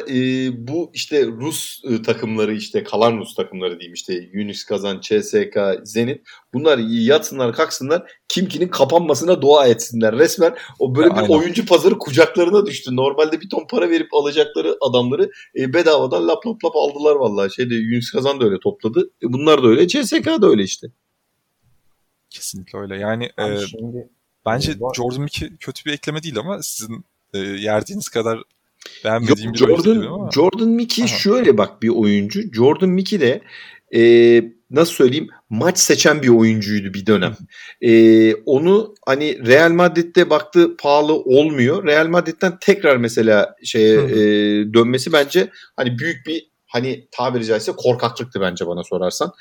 bu işte Rus takımları, işte kalan Rus takımları diyeyim, işte Unics Kazan, CSK, Zenit, bunlar yatsınlar kalksınlar, kimkinin kapanmasına dua etsinler resmen. O böyle ya, bir aynen. Oyuncu pazarı kucaklarına düştü. Normalde bir ton para verip alacakları adamları bedavadan lap lap lap aldılar vallahi. Unics Kazan da öyle topladı. Bunlar da öyle. CSK da öyle işte. Kesinlikle öyle. Yani bence Jordan Mickey kötü bir ekleme değil ama sizin yerdiğiniz kadar beğenmediğim yok, Jordan Mickey şöyle bak bir oyuncu. Jordan Mickey de nasıl söyleyeyim, maç seçen bir oyuncuydu bir dönem. Onu hani Real Madrid'de baktı pahalı olmuyor. Real Madrid'den tekrar mesela şeye dönmesi bence hani büyük bir tabiri caizse korkaklıktı bence bana sorarsan.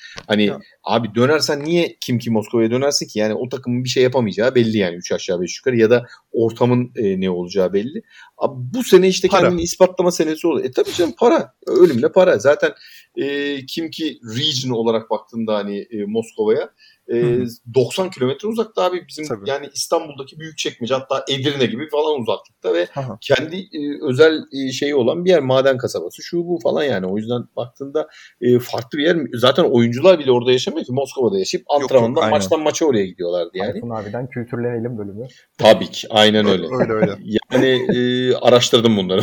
Abi dönersen niye kim Moskova'ya dönersin ki? Yani o takımın bir şey yapamayacağı belli yani. 3 aşağı 5 yukarı ya da ortamın ne olacağı belli. Abi, bu sene işte para. Kendini ispatlama senesi oldu. Tabii canım para. Ölümle para. Zaten kim ki region olarak baktığında Moskova'ya 90 kilometre uzakta abi bizim tabii. Yani İstanbul'daki Büyükçekmece, hatta Edirne gibi falan uzaklıkta ve kendi özel şeyi olan bir yer, maden kasabası şu bu falan yani. O yüzden baktığında farklı bir yer. Zaten oyuncular bile orada yaşamıyor ki, Moskova'da yaşayıp antrenmandan maçtan maça oraya gidiyorlardı yani. Aykun abiden kültürlenelim bölümü. Tabii ki aynen öyle. öyle. Yani araştırdım bunları.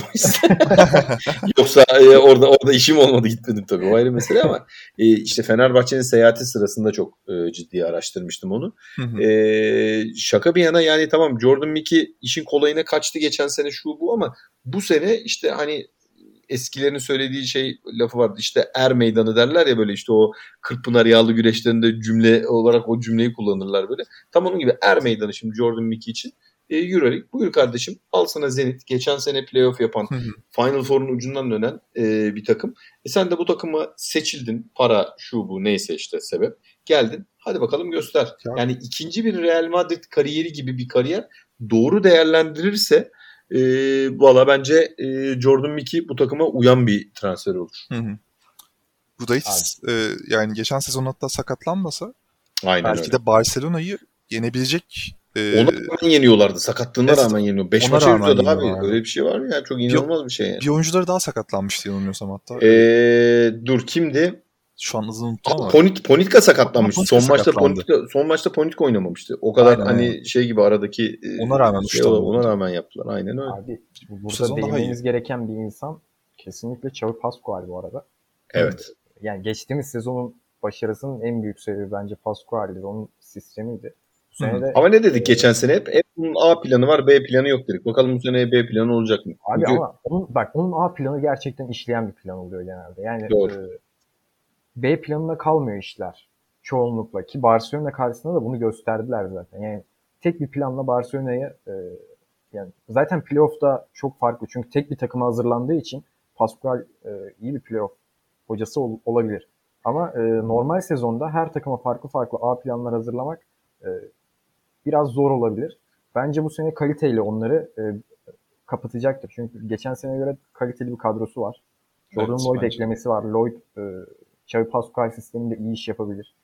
Yoksa orada işim olmadı, gitmedim tabii, o ayrı mesele ama işte Fenerbahçe'nin seyahati sırasında çok ciddi diye araştırmıştım onu. Şaka bir yana yani tamam, Jordan Mickey işin kolayına kaçtı geçen sene şu bu ama bu sene işte eskilerin söylediği şey lafı vardı. İşte er meydanı derler ya, böyle işte o Kırkpınar yağlı güreşlerinde cümle olarak o cümleyi kullanırlar böyle. Tam onun gibi er meydanı şimdi Jordan Mickey için. Euroleague buyur kardeşim, al sana Zenit, geçen sene playoff yapan Final Four'un ucundan dönen bir takım. Sen de bu takıma seçildin, para şu bu neyse işte sebep. Geldin. Hadi bakalım göster. Yani ikinci bir Real Madrid kariyeri gibi bir kariyer doğru değerlendirirse valla bence Jordan Mickey bu takıma uyan bir transfer olur. Bu da hiç yani geçen sezon hatta sakatlanmasa belki öyle. De Barcelona'yı yenebilecek. Ona rağmen yeniyorlardı. Sakatlığına rağmen yeniyor. 5 maça yürüyordu abi. Öyle bir şey var mı? Yani çok inanılmaz bir şey yani. Bir oyuncuları daha sakatlanmıştı yanılmıyorsam hatta. Dur kimdi? Şu an hızını unuttum ama. Ponitka sakatlanmıştı. Son maçta Ponitka oynamamıştı. O kadar aynen, şey gibi aradaki ona rağmen ona rağmen yaptılar. Aynen öyle. Abi bu sezon değinmemiz gereken bir insan kesinlikle Xavi Pascual bu arada. Evet. Yani geçtiğimiz sezonun başarısının en büyük sebebi bence Pascual'di. Onun sistemiydi. Ama ne dedik geçen sene hep bunun A planı var, B planı yok dedik. Bakalım bu sene B planı olacak mı? Abi çünkü... ama onun A planı gerçekten işleyen bir plan oluyor genelde. Yani B planına kalmıyor işler çoğunlukla, ki Barcelona karşısında da bunu gösterdiler zaten. Yani tek bir planla Barcelona'yı yani zaten playoff'ta çok farklı. Çünkü tek bir takıma hazırlandığı için Pascual iyi bir playoff hocası olabilir. Ama normal sezonda her takıma farklı farklı A planlar hazırlamak biraz zor olabilir. Bence bu sene kaliteyle onları kapatacaktır. Çünkü geçen sene göre kaliteli bir kadrosu var. Jordan Lloyd eklemesi var. Lloyd Xavi Pascual sisteminde iyi iş yapabilir.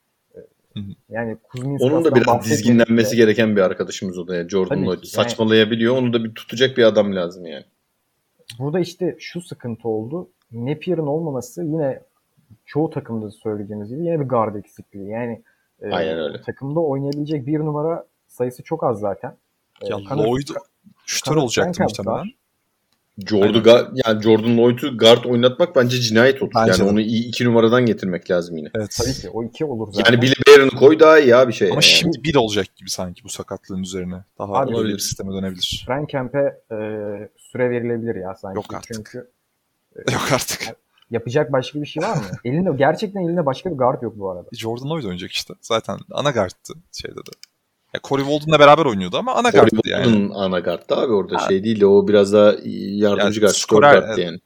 Yani onun da biraz dizginlenmesi gereken bir arkadaşımız o da yani Jordan Lloyd. Saçmalayabiliyor. Onu da bir tutacak bir adam lazım yani. Burada işte şu sıkıntı oldu. Napier'in olmaması, yine çoğu takımda söyleyeceğiniz gibi yine bir guard eksikliği. Yani aynen öyle. Takımda oynayabilecek bir numara sayısı çok az zaten. Ya Lloyd şütör olacaktı muhtemelen. Jordan Lloyd'u guard oynatmak bence cinayet olur. Bence onu iki numaradan getirmek lazım yine. Evet. Tabii ki o iki olur zaten. Yani Billy Barron'u koy daha iyi abi şey. Ama yani. Şimdi bir olacak gibi sanki bu sakatlığın üzerine. Daha öyle bir sisteme dönebilir. Frankenp'e süre verilebilir ya sanki. Yok artık. Çünkü, yok artık. Yapacak başka bir şey var mı? Gerçekten elinde başka bir guard yok bu arada. Jordan Lloyd oynayacak işte. Zaten ana guard'tı şeyde de. Ya Corey Walden'la beraber oynuyordu ama ana guard'tı yani. Corey Walden ana guard'tı abi orada şey değil de o biraz daha yardımcı guard, skor guard'tı yani.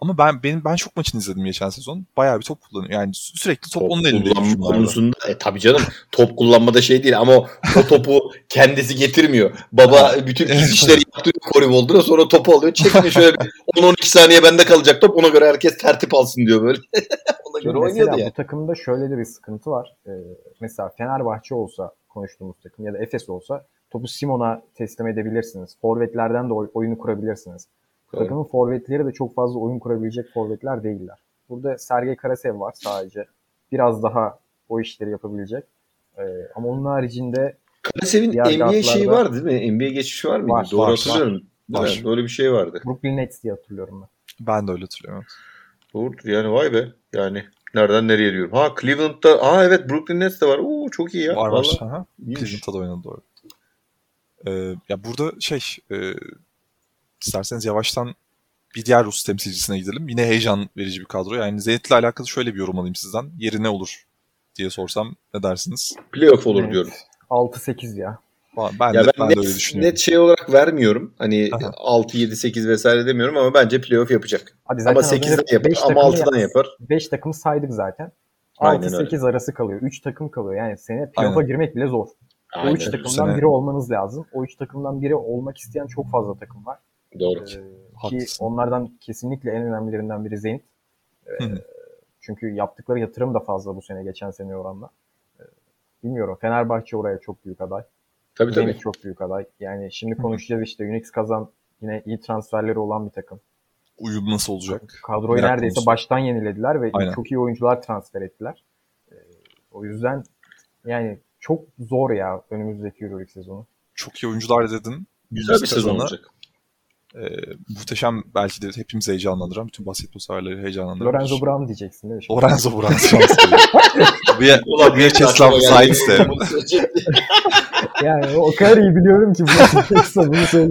Ama ben çok maçını izledim geçen sezon. Bayağı bir top kullanıyor. Yani sürekli top onun elinde. Konusunda tabii canım. Top kullanmada şey değil ama o topu kendisi getirmiyor. Baba bütün işleri yaptı. Corey Walden'a sonra topu alıyor. Çekmiyor şöyle 10-12 saniye bende kalacak top. Ona göre herkes tertip alsın diyor böyle. Ona göre oynuyordu yani. Bu takımda şöyle de bir sıkıntı var. Mesela Fenerbahçe olsa konuştuğumuz takım ya da Efes olsa topu Simon'a teslim edebilirsiniz. Forvetlerden de oyunu kurabilirsiniz. Takımın forvetleri de çok fazla oyun kurabilecek forvetler değiller. Burada Sergey Karasev var sadece. Biraz daha o işleri yapabilecek. Ama onun haricinde Karasev'in NBA şeyi vardı değil mi? NBA geçişi var mıydı? Var, doğru hatırlıyorum. Var. Öyle bir şey vardı. Brooklyn Nets diye hatırlıyorum ben. Ben de öyle hatırlıyorum. Doğrudur. Yani vay be. Yani nereden nereye diyorum. Ha Cleveland'da. Aa evet Brooklyn Nets de var. Oo çok iyi ya. Var vallahi. Var. Cleveland'da da oynadı doğru. Ya burada isterseniz yavaştan bir diğer Rus temsilcisine gidelim. Yine heyecan verici bir kadro. Yani Zenit'le alakalı şöyle bir yorum alayım sizden. Yeri ne olur diye sorsam ne dersiniz? Playoff olur evet. Diyorum. 6-8 ya. Ben de öyle düşünüyorum. Net şey olarak vermiyorum. Hani 6-7-8 vesaire demiyorum ama bence playoff yapacak. Ama 8'den yapar ama 6'dan yapar. 5 takımı saydık zaten. 6-8 arası kalıyor. 3 takım kalıyor. Yani seneye playoff'a girmek bile zor. Aynen. O 3 takımdan biri olmanız lazım. O 3 takımdan biri olmak isteyen çok fazla takım var. Doğru. Ki onlardan kesinlikle en önemlilerinden biri Zenit. Çünkü yaptıkları yatırım da fazla bu sene geçen sene oranla. Bilmiyorum. Fenerbahçe oraya çok büyük aday. Tabii. Zenit çok büyük aday. Yani şimdi konuşacağız işte Unics Kazan yine iyi transferleri olan bir takım. Uyum nasıl olacak? Kadroyu merak neredeyse baştan yenilediler ve çok iyi oyuncular transfer ettiler. O yüzden yani çok zor ya önümüzdeki Euroleague sezonu. Çok iyi oyuncular dedin. Güzel bir sezon olacak. Muhteşem belki de hepimizi heyecanlandıran, bütün basketbol severleri heyecanlandıran. Lorenzo Brown diyeceksin değil mi? Lorenzo Brown bir Çeslav Zaytsev. Yani o kadar iyi biliyorum ki bunu söyleyeceğim.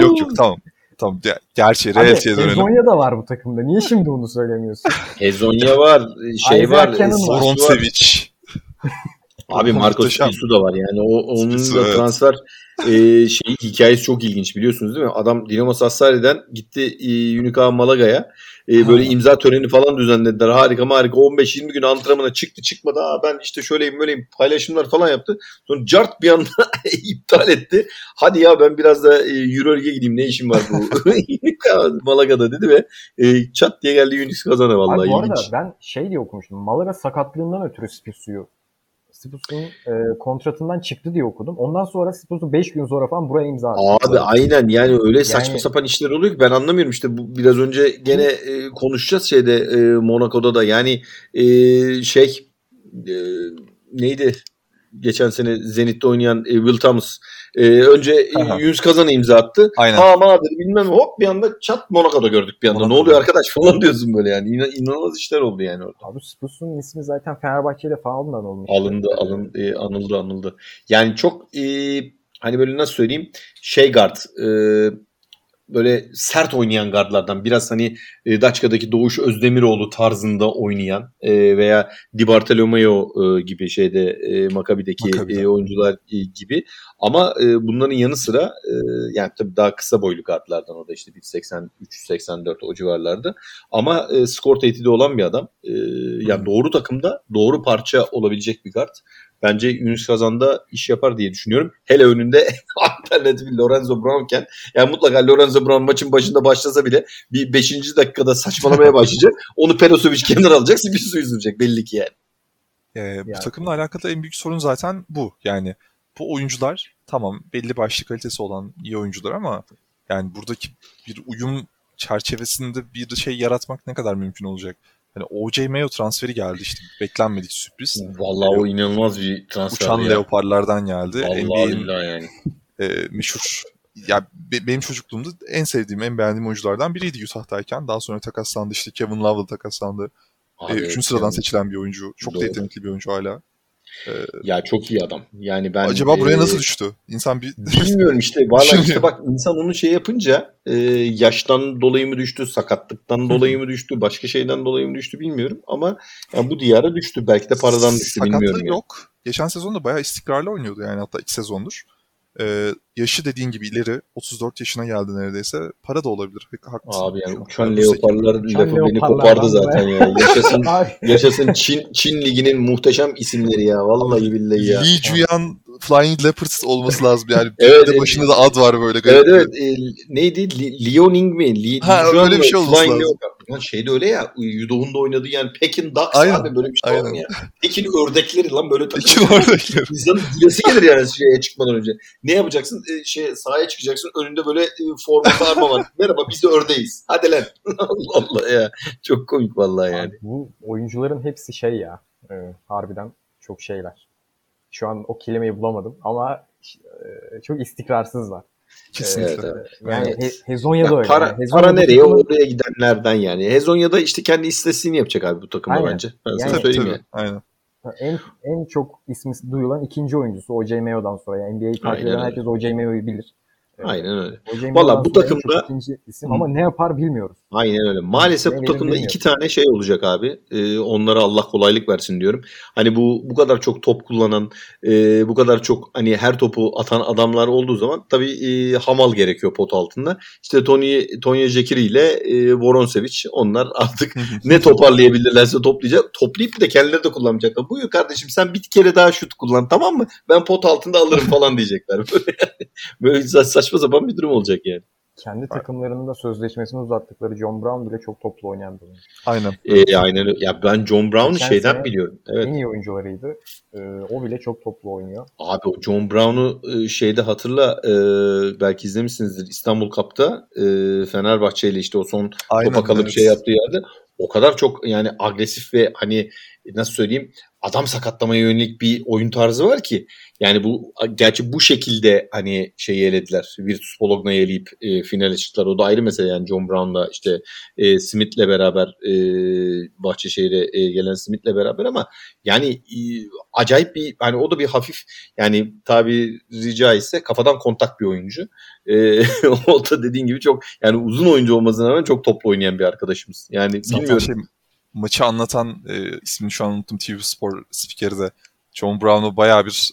Yok tamam. Tamam. Gerçi Real'e dönelim. Hezonya da var bu takımda. Niye şimdi onu söylemiyorsun? Hezonya var. Şey var. Voronsevic. Abi Marcos Pisu da var yani onun da transfer hikayesi çok ilginç biliyorsunuz değil mi? Adam Dinamo Sassari'den gitti Unicaja Malaga'ya böyle imza töreni falan düzenlediler harika 15-20 gün antrenmana çıkmadı ben işte şöyleyim böyleyim paylaşımlar falan yaptı sonra cart bir anda iptal etti hadi ya ben biraz da Euroleague'e gideyim ne işim var bu Unicaja Malaga'da dedi ve çat diye geldi Unics Kazan'a vallahi ilginç. Bu arada ben diye okumuştum Malaga sakatlığından ötürü Spursu'nun kontratından çıktı diye okudum. Ondan sonra Spursu 5 gün sonra falan buraya imza attı. Abi aynen yani öyle saçma sapan işler oluyor ki ben anlamıyorum işte bu biraz önce gene konuşacağız Monaco'da da yani neydi? Geçen sene Zenit'te oynayan Will Thomas önce Unics Kazan'a imza attı. Bilmem hop bir anda çat Monaco'da gördük bir anda. Monaco'da. Ne oluyor arkadaş falan diyorsun böyle yani. İnanılmaz işler oldu yani orada. Abi Spursu'nun ismi zaten Fenerbahçe'yle falan olmuş. Anıldı. Yani çok hani böyle nasıl söyleyeyim guard böyle sert oynayan gardlardan biraz hani Daçka'daki Doğuş Özdemiroğlu tarzında oynayan veya Di Bartolomeo gibi Makabi'deki oyuncular gibi ama bunların yanı sıra yani tabii daha kısa boylu gardlardan o da işte 1.83-1.84 o civarlarda ama skor tehdidi olan bir adam yani doğru takımda doğru parça olabilecek bir gard. Bence Unics Kazan'da iş yapar diye düşünüyorum. Hele önünde alternatif Lorenzo Brown'ken yani mutlaka Lorenzo Brown maçın başında başlasa bile bir 5. dakikada saçmalamaya başlayacak. Onu Perasovic kenara alacak, Spirsu üzülecek belli ki yani. Bu takımla alakalı en büyük sorun zaten bu. Yani bu oyuncular tamam belli başlı kalitesi olan iyi oyuncular ama yani buradaki bir uyum çerçevesinde bir şey yaratmak ne kadar mümkün olacak? Yani O.J. Mayo transferi geldi işte beklenmedik sürpriz. Vallahi o inanılmaz bir transfer. Uçan leoparlardan geldi. Vallahi yani. Meşhur. Ya benim çocukluğumda en sevdiğim, en beğendiğim oyunculardan biriydi Utah'tayken. Daha sonra takaslandı işte Kevin Love'la takaslandı. 3. sıradan seçilen bir oyuncu. Çok da yetenekli bir oyuncu hala. Ya çok iyi adam. Yani ben acaba buraya nasıl düştü? İnsan bir bilmiyorum işte. Vallahi işte bak insan onu yapınca yaştan dolayı mı düştü, sakatlıktan dolayı mı düştü, başka şeyden dolayı mı düştü bilmiyorum ama yani bu diyara düştü. Belki de paradan düştü bilmiyorum. Sakatlığı yok. Yani. Geçen sezon da bayağı istikrarlı oynuyordu yani hatta 2 sezondur. Yaşı dediğin gibi ileri 34 yaşına geldi neredeyse. Para da olabilir. Haklısın. Abi yani uçan leoparlar lafı beni kopardı zaten ya. Yaşasın Çin liginin muhteşem isimleri ya. Vallahi billahi ya. Li Juyan Flying Leopards olması lazım yani. Evet, başında da ad var böyle. Evet. Neydi? Liaoning mi? Öyle bir şey olması lazım. Lan şeyde öyle ya, Yudoh'un da oynadığı yani Pekin Ducks abi, böyle bir şey var mı ya? Pekin ördekleri lan böyle takılıyor. Pekin ördekleri. İnsanın gülesi gelir yani şeye çıkmadan önce. Ne yapacaksın? Sahaya çıkacaksın, önünde böyle forma arma var. Merhaba biz de ördeğiz. Hadi lan. Allah Allah ya. Çok komik vallahi yani. Abi, bu oyuncuların hepsi şey ya. Harbiden çok şeyler. Şu an o kelimeyi bulamadım ama çok istikrarsızlar. Kesinlikle. Evet, evet. Yani evet. Hezonya da öyle. Para nereye? Oraya gidenlerden yani. Hezonya da işte kendi istatistiğini yapacak abi bu takımda aynen. Bence. Ben yani, sana söyleyeyim yani. Aynen. En çok ismi duyulan ikinci oyuncusu OJ Mayo'dan sonra. Yani NBA'yi takip eden herkes OJ Mayo'yu bilir. Aynen öyle. Valla bu takımda ama ne yapar bilmiyoruz. Aynen öyle. Maalesef bu takımda bilmiyorum. 2 tane şey olacak abi. Onlara Allah kolaylık versin diyorum. Hani bu kadar çok top kullanan, bu kadar çok hani her topu atan adamlar olduğu zaman tabii hamal gerekiyor pot altında. İşte Tonya Jekiri ile Voronsevic, onlar artık ne toparlayabilirlerse toplayacak. Toplayıp de kendileri de kullanmayacaklar. Buyur kardeşim sen bir kere daha şut kullan tamam mı? Ben pot altında alırım falan diyecekler. Böyle saçma sapan bir durum olacak yani. Kendi takımlarının da sözleşmesini uzattıkları John Brown bile çok toplu oynayan bir oyuncu. Aynen. Aynen. Ya ben John Brown'u şeyden biliyorum. Evet. En iyi oyuncularıydı. O bile çok toplu oynuyor. Abi o John Brown'u şeyde hatırla, belki izlemişsinizdir, İstanbul Cup'ta Fenerbahçe ile işte o son aynen, topa kalıp evet. Şey yaptığı yerde o kadar çok yani agresif ve hani nasıl söyleyeyim adam sakatlamaya yönelik bir oyun tarzı var ki yani bu gerçi bu şekilde hani şeyi elediler. Virtus Bologna'yı eleyip finale çıktılar. O da ayrı mesele yani John Brown'la işte Smith'le beraber Bahçeşehir'e gelen Smith'le beraber ama yani acayip bir hani o da bir hafif yani tabi rica ise kafadan kontak bir oyuncu. O da dediğin gibi çok yani uzun oyuncu olmasına rağmen çok toplu oynayan bir arkadaşımız. Yani bilmiyorum. Maçı anlatan ismini şu an unuttum TV Spor spikeri de John Brown'u bayağı bir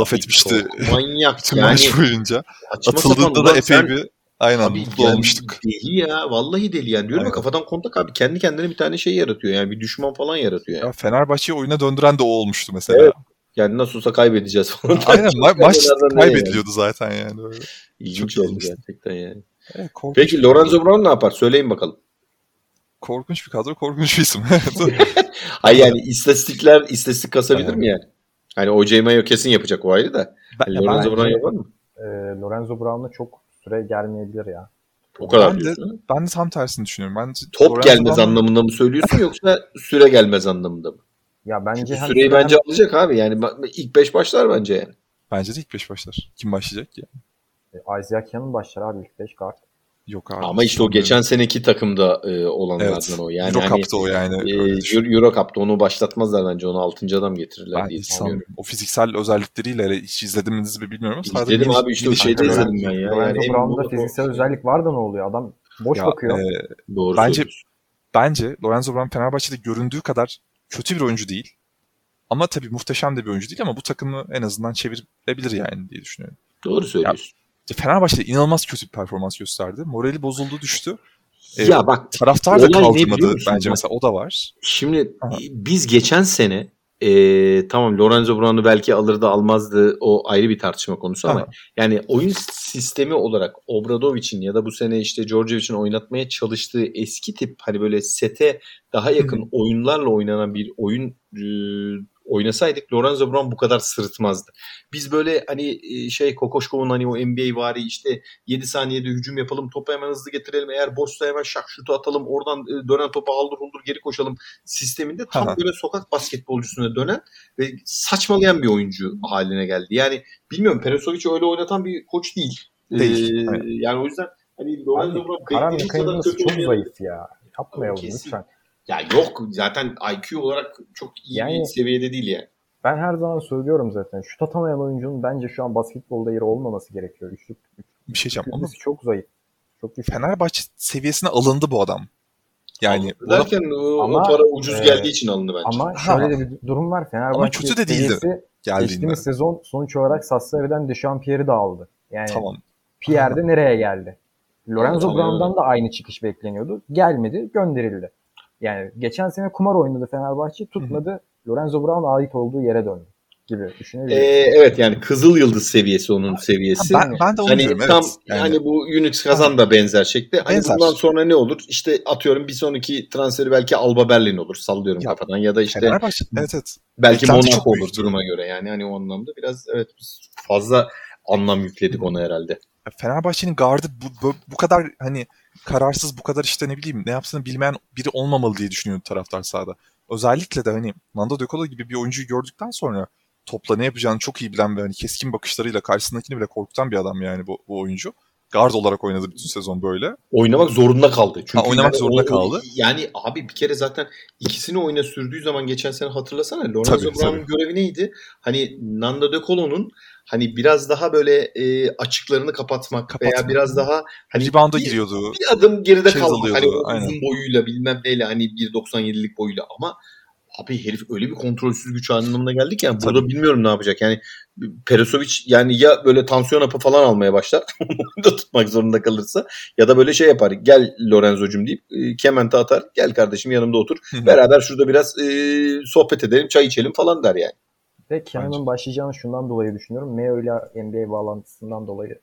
laf etmişti. Manyak bütün yani. Maç boyunca. Atıldığında da epey bir aynen abi, mutlu olmuştuk. Deli ya. Vallahi deli yani. Diyorum ya kafadan kontak abi. Kendi kendine bir tane şey yaratıyor. Yani bir düşman falan yaratıyor. Yani. Ya Fenerbahçe'yi oyuna döndüren de o olmuştu mesela. Evet. Yani nasıl olsa kaybedeceğiz falan. Aynen maç kaybediliyordu yani. Zaten yani. Öyle. İlginç oldu gerçekten yani. Evet, peki Lorenzo Brown ne yapar? Söyleyin bakalım. Korkunç bir kadro, korkunç bir isim. Hayır yani istatistik kasabilir mi yani? Hani O.J. Mayo kesin yapacak o ayrı da. Lorenzo Brown yapar mı? Lorenzo Brown'la çok süre gelmeyebilir ya. O kadar ben de tam tersini düşünüyorum. Ben top Lorenzo gelmez Brown... anlamında mı söylüyorsun yoksa süre gelmez anlamında mı? Ya bence süreyi bence alacak abi yani ilk 5 başlar bence yani. Bence de ilk 5 başlar. Kim başlayacak ki? Isaiah Cannon başlar abi ilk 5 kart. Yok abi. Ama işte o geçen seneki takımda olanlardan evet. O. Yani Euro Cup'ta o yani. Euro Cup'ta onu başlatmazlar bence. Onu 6. adam getirirler diye sanıyorum. O fiziksel özellikleriyle hiç izlediniz mi bilmiyorum. İzledim abi işte o şeyde izledim ben ya. Yani Brown'da fiziksel özellik var da ne oluyor? Adam boş bakıyor. Doğru bence Lorenzo Brown Fenerbahçe'de göründüğü kadar kötü bir oyuncu değil. Ama tabii muhteşem de bir oyuncu değil ama bu takımı en azından çevirebilir yani diye düşünüyorum. Doğru söylüyorsun. Fenerbahçe'de inanılmaz kötü bir performans gösterdi. Morali bozuldu, düştü. Ya bak taraftar da kaldırmadı bence mesela o da var. Şimdi biz geçen sene tamam Lorenzo Brown'u belki alır da almazdı o ayrı bir tartışma konusu ama yani oyun sistemi olarak Obradovic'in ya da bu sene işte Georgievic'in oynatmaya çalıştığı eski tip hani böyle sete daha yakın oyunlarla oynanan bir oyun oynasaydık Lorenzo Brown bu kadar sırıtmazdı. Biz böyle hani şey Kokoşkov'un hani o NBA vari işte 7 saniyede hücum yapalım, topu hemen hızlı getirelim, eğer boşsa hemen şak şutu atalım, oradan dönen topa aldır huldur geri koşalım sisteminde tam böyle sokak basketbolcusuna dönen ve saçmalayan bir oyuncu haline geldi. Yani bilmiyorum Perasovic öyle oynatan bir koç değil. Yani o yüzden hani Lorenzo Brown Karasev çok zayıf ya. Yapmayalım lütfen. Ya yok zaten IQ olarak çok iyi yani, bir seviyede değil yani. Ben her zaman söylüyorum zaten. Şut atamayan oyuncunun bence şu an basketbolda yeri olmaması gerekiyor. Bir şey yapmamız. Çok zayıf. Çok düşük. Fenerbahçe seviyesine alındı bu adam. Yani derken o para ucuz geldiği için alındı bence. Ama şöyle de bir durum var. Fenerbahçe ama kötü de değildi. Geçtiğimiz sezon sonuç olarak Sassari'den Dechampierre'i de aldı. Yani Pierre de nereye geldi? Lorenzo Brown'dan da aynı çıkış bekleniyordu. Gelmedi, gönderildi. Yani geçen sene kumar oynadı Fenerbahçe, tutmadı. Lorenzo Brown ait olduğu yere döndü. gibi düşünebilirim. Evet yani Kızıl Yıldız seviyesi onun seviyesi. Ben de onu diyorum. Hani tam evet. Yani bu Unics Kazan da benzer şekilde. Hani bundan sonra ne olur? İşte atıyorum bir sonraki transferi belki Alba Berlin olur. Sallıyorum kafadan ya da işte Fenerbahçe. Evet. Belki Monaco olur duruma göre. Yani hani o anlamda biraz evet biz fazla anlam yükledik ona herhalde. Fenerbahçe'nin gardı bu kadar hani kararsız, bu kadar işte ne bileyim ne yapsın bilmeyen biri olmamalı diye düşünüyordu taraftar sahada. Özellikle de hani Nando De Colo gibi bir oyuncuyu gördükten sonra topla ne yapacağını çok iyi bilen ve hani keskin bakışlarıyla karşısındakini bile korkutan bir adam yani bu oyuncu. Gard olarak oynadı bütün sezon böyle. Oynamak zorunda kaldı. Çünkü oynamak zorunda kaldı. Yani abi bir kere zaten ikisini oyuna sürdüğü zaman geçen sene hatırlasana Lorenzo Brown'un görevi neydi? Hani Nando De Colo'nun hani biraz daha böyle açıklarını kapatmak veya biraz daha hani rebound'a giriyordu. Bir adım geride kalmak. Hani uzun boyuyla bilmem neyle hani 1.97'lik boyuyla ama abi herif öyle bir kontrolsüz güç anlamına geldi ki yani burada bilmiyorum ne yapacak. Yani Perasovic yani ya böyle tansiyon hapı falan almaya başlar. Onu da tutmak zorunda kalırsa. Ya da böyle şey yapar. Gel Lorenzo'cum deyip kemente atar. Gel kardeşim yanımda otur. Beraber şurada biraz sohbet edelim, çay içelim falan der yani. Ve Kemen'in başlayacağını şundan dolayı düşünüyorum. Meo ile NBA bağlantısından dolayı.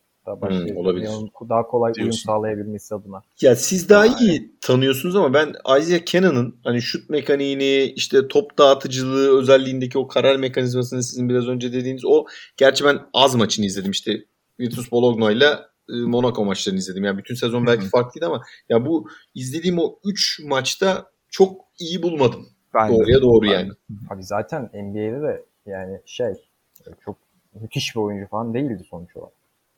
Olabilir. Daha kolay uyum sağlayabilmesi adına. Ya siz daha iyi tanıyorsunuz ama ben Isaiah Cannon'ın hani şut mekaniğini, işte top dağıtıcılığı özelliğindeki o karar mekanizmasını sizin biraz önce dediğiniz o. Gerçi ben az maçını izledim işte Virtus Bologna ile Monaco maçlarını izledim. Yani bütün sezon belki farklıydı ama ya bu izlediğim o 3 maçta çok iyi bulmadım. Ben doğru yani. Abi zaten NBA'de de yani şey çok müthiş bir oyuncu falan değildi sonuç olarak.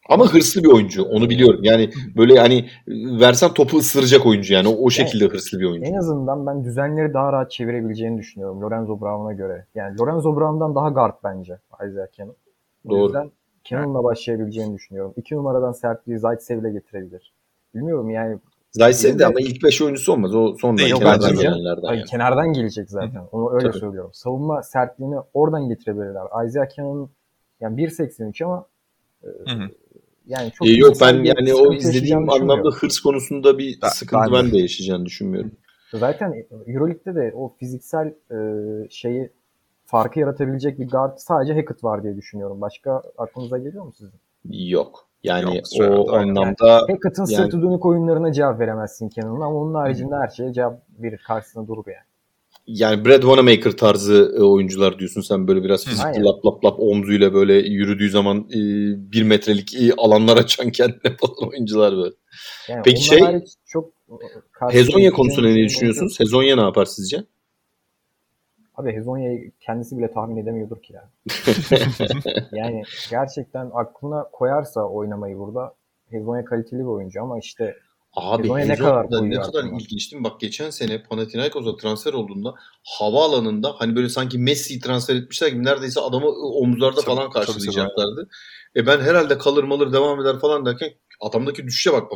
Ama hırslı bir oyuncu. Onu biliyorum. Yani böyle hani versen topu ısıracak oyuncu yani. O şekilde yani, hırslı bir oyuncu. En azından ben düzenleri daha rahat çevirebileceğini düşünüyorum Lorenzo Brown'a göre. Yani Lorenzo Brown'dan daha guard bence Isaiah Cannon. O yüzden Cannon'la başlayabileceğini düşünüyorum. 2 numaradan sertliği Zaitsev'le getirebilir. Bilmiyorum yani. Zaitsev de ama ilk 5 oyuncusu olmaz. O sonra kenardan gelenlerden. Yani. Kenardan gelecek zaten. Onu öyle söylüyorum. Savunma sertliğini oradan getirebilirler. Isaiah Cannon'ın yani 1.83 ama yani çok yok ben yani o izlediğim anlamda hırs konusunda bir sıkıntı ben de yaşayacağını düşünmüyorum. Zaten EuroLeague'de de o fiziksel şeyi farkı yaratabilecek bir guard sadece Hackett var diye düşünüyorum. Başka aklınıza geliyor mu sizin? Yok. Yani o anlamda yani, Hackett'ın sırtı dönük oyunlarına cevap veremezsin Kenan'ın ama onun haricinde her şeye cevap verir karşısına durur yani. Yani Brad Wanamaker tarzı oyuncular diyorsun sen böyle biraz fizikli lap omzuyla böyle yürüdüğü zaman 1 metrelik alanlar açan kendine falan oyuncular böyle. Yani peki çok Hezonya konusunda ne düşünüyorsunuz? Hezonya ne yapar sizce? Abi Hezonya'yı kendisi bile tahmin edemiyordur ki yani. Yani gerçekten aklına koyarsa oynamayı burada Hezonya kaliteli bir oyuncu ama işte abi ne kadar ilginç değil mi? Bak geçen sene Panathinaikos'a transfer olduğunda havaalanında hani böyle sanki Messi'yi transfer etmişler gibi neredeyse adamı omuzlarda falan karşılayacaklardı. Ben herhalde kalır devam eder falan derken adamdaki düşüşe bak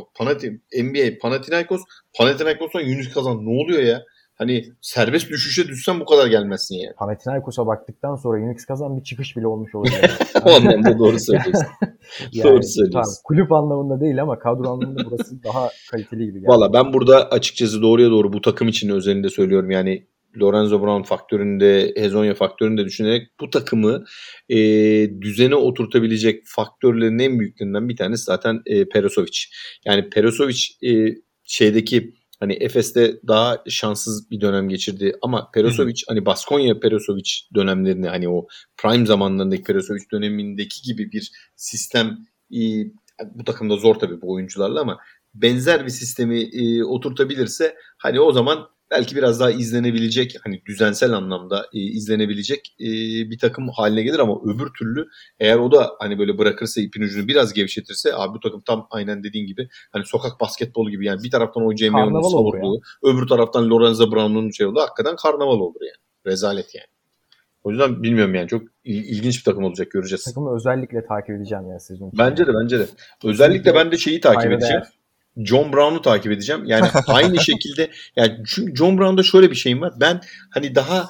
NBA Panathinaikos'tan Unics Kazan ne oluyor ya? Hani serbest düşüşe düşsen bu kadar gelmezsin yani. Panathinaikos'a baktıktan sonra Unics Kazan bir çıkış bile olmuş oluyor. O anlamda doğru söylüyorsun. Yani, doğru söylüyorsun. Tamam, kulüp anlamında değil ama kadro anlamında burası daha kaliteli gibi. Yani. Valla ben burada açıkçası doğruya doğru bu takım için özelinde söylüyorum. Yani Lorenzo Brown faktöründe, Hezonya faktöründe düşünerek bu takımı düzene oturtabilecek faktörlerin en büyüklerinden bir tanesi zaten Perasovic. Yani Perasovic şeydeki hani Efes'te daha şanssız bir dönem geçirdi ama Perasovic hani Baskonya Perasovic dönemlerini hani o prime zamanlarındaki Perasovic dönemindeki gibi bir sistem bu takımda zor tabii bu oyuncularla ama benzer bir sistemi oturtabilirse hani o zaman belki biraz daha izlenebilecek hani düzensel anlamda izlenebilecek bir takım haline gelir ama öbür türlü eğer o da hani böyle bırakırsa ipin ucunu biraz gevşetirse abi bu takım tam aynen dediğin gibi hani sokak basketbolu gibi yani bir taraftan oyuncu Emre'nin savurduğu öbür taraftan Lorenzo Brown'un şey oldu hakikaten karnaval olur yani rezalet yani. O yüzden bilmiyorum yani çok ilginç bir takım olacak göreceğiz. Takımı özellikle takip edeceğim yani sizin için. Bence de. Özellikle ben de şeyi takip edeceğim. John Brown'u takip edeceğim. Yani aynı şekilde yani çünkü John Brown'da şöyle bir şeyim var. Ben hani daha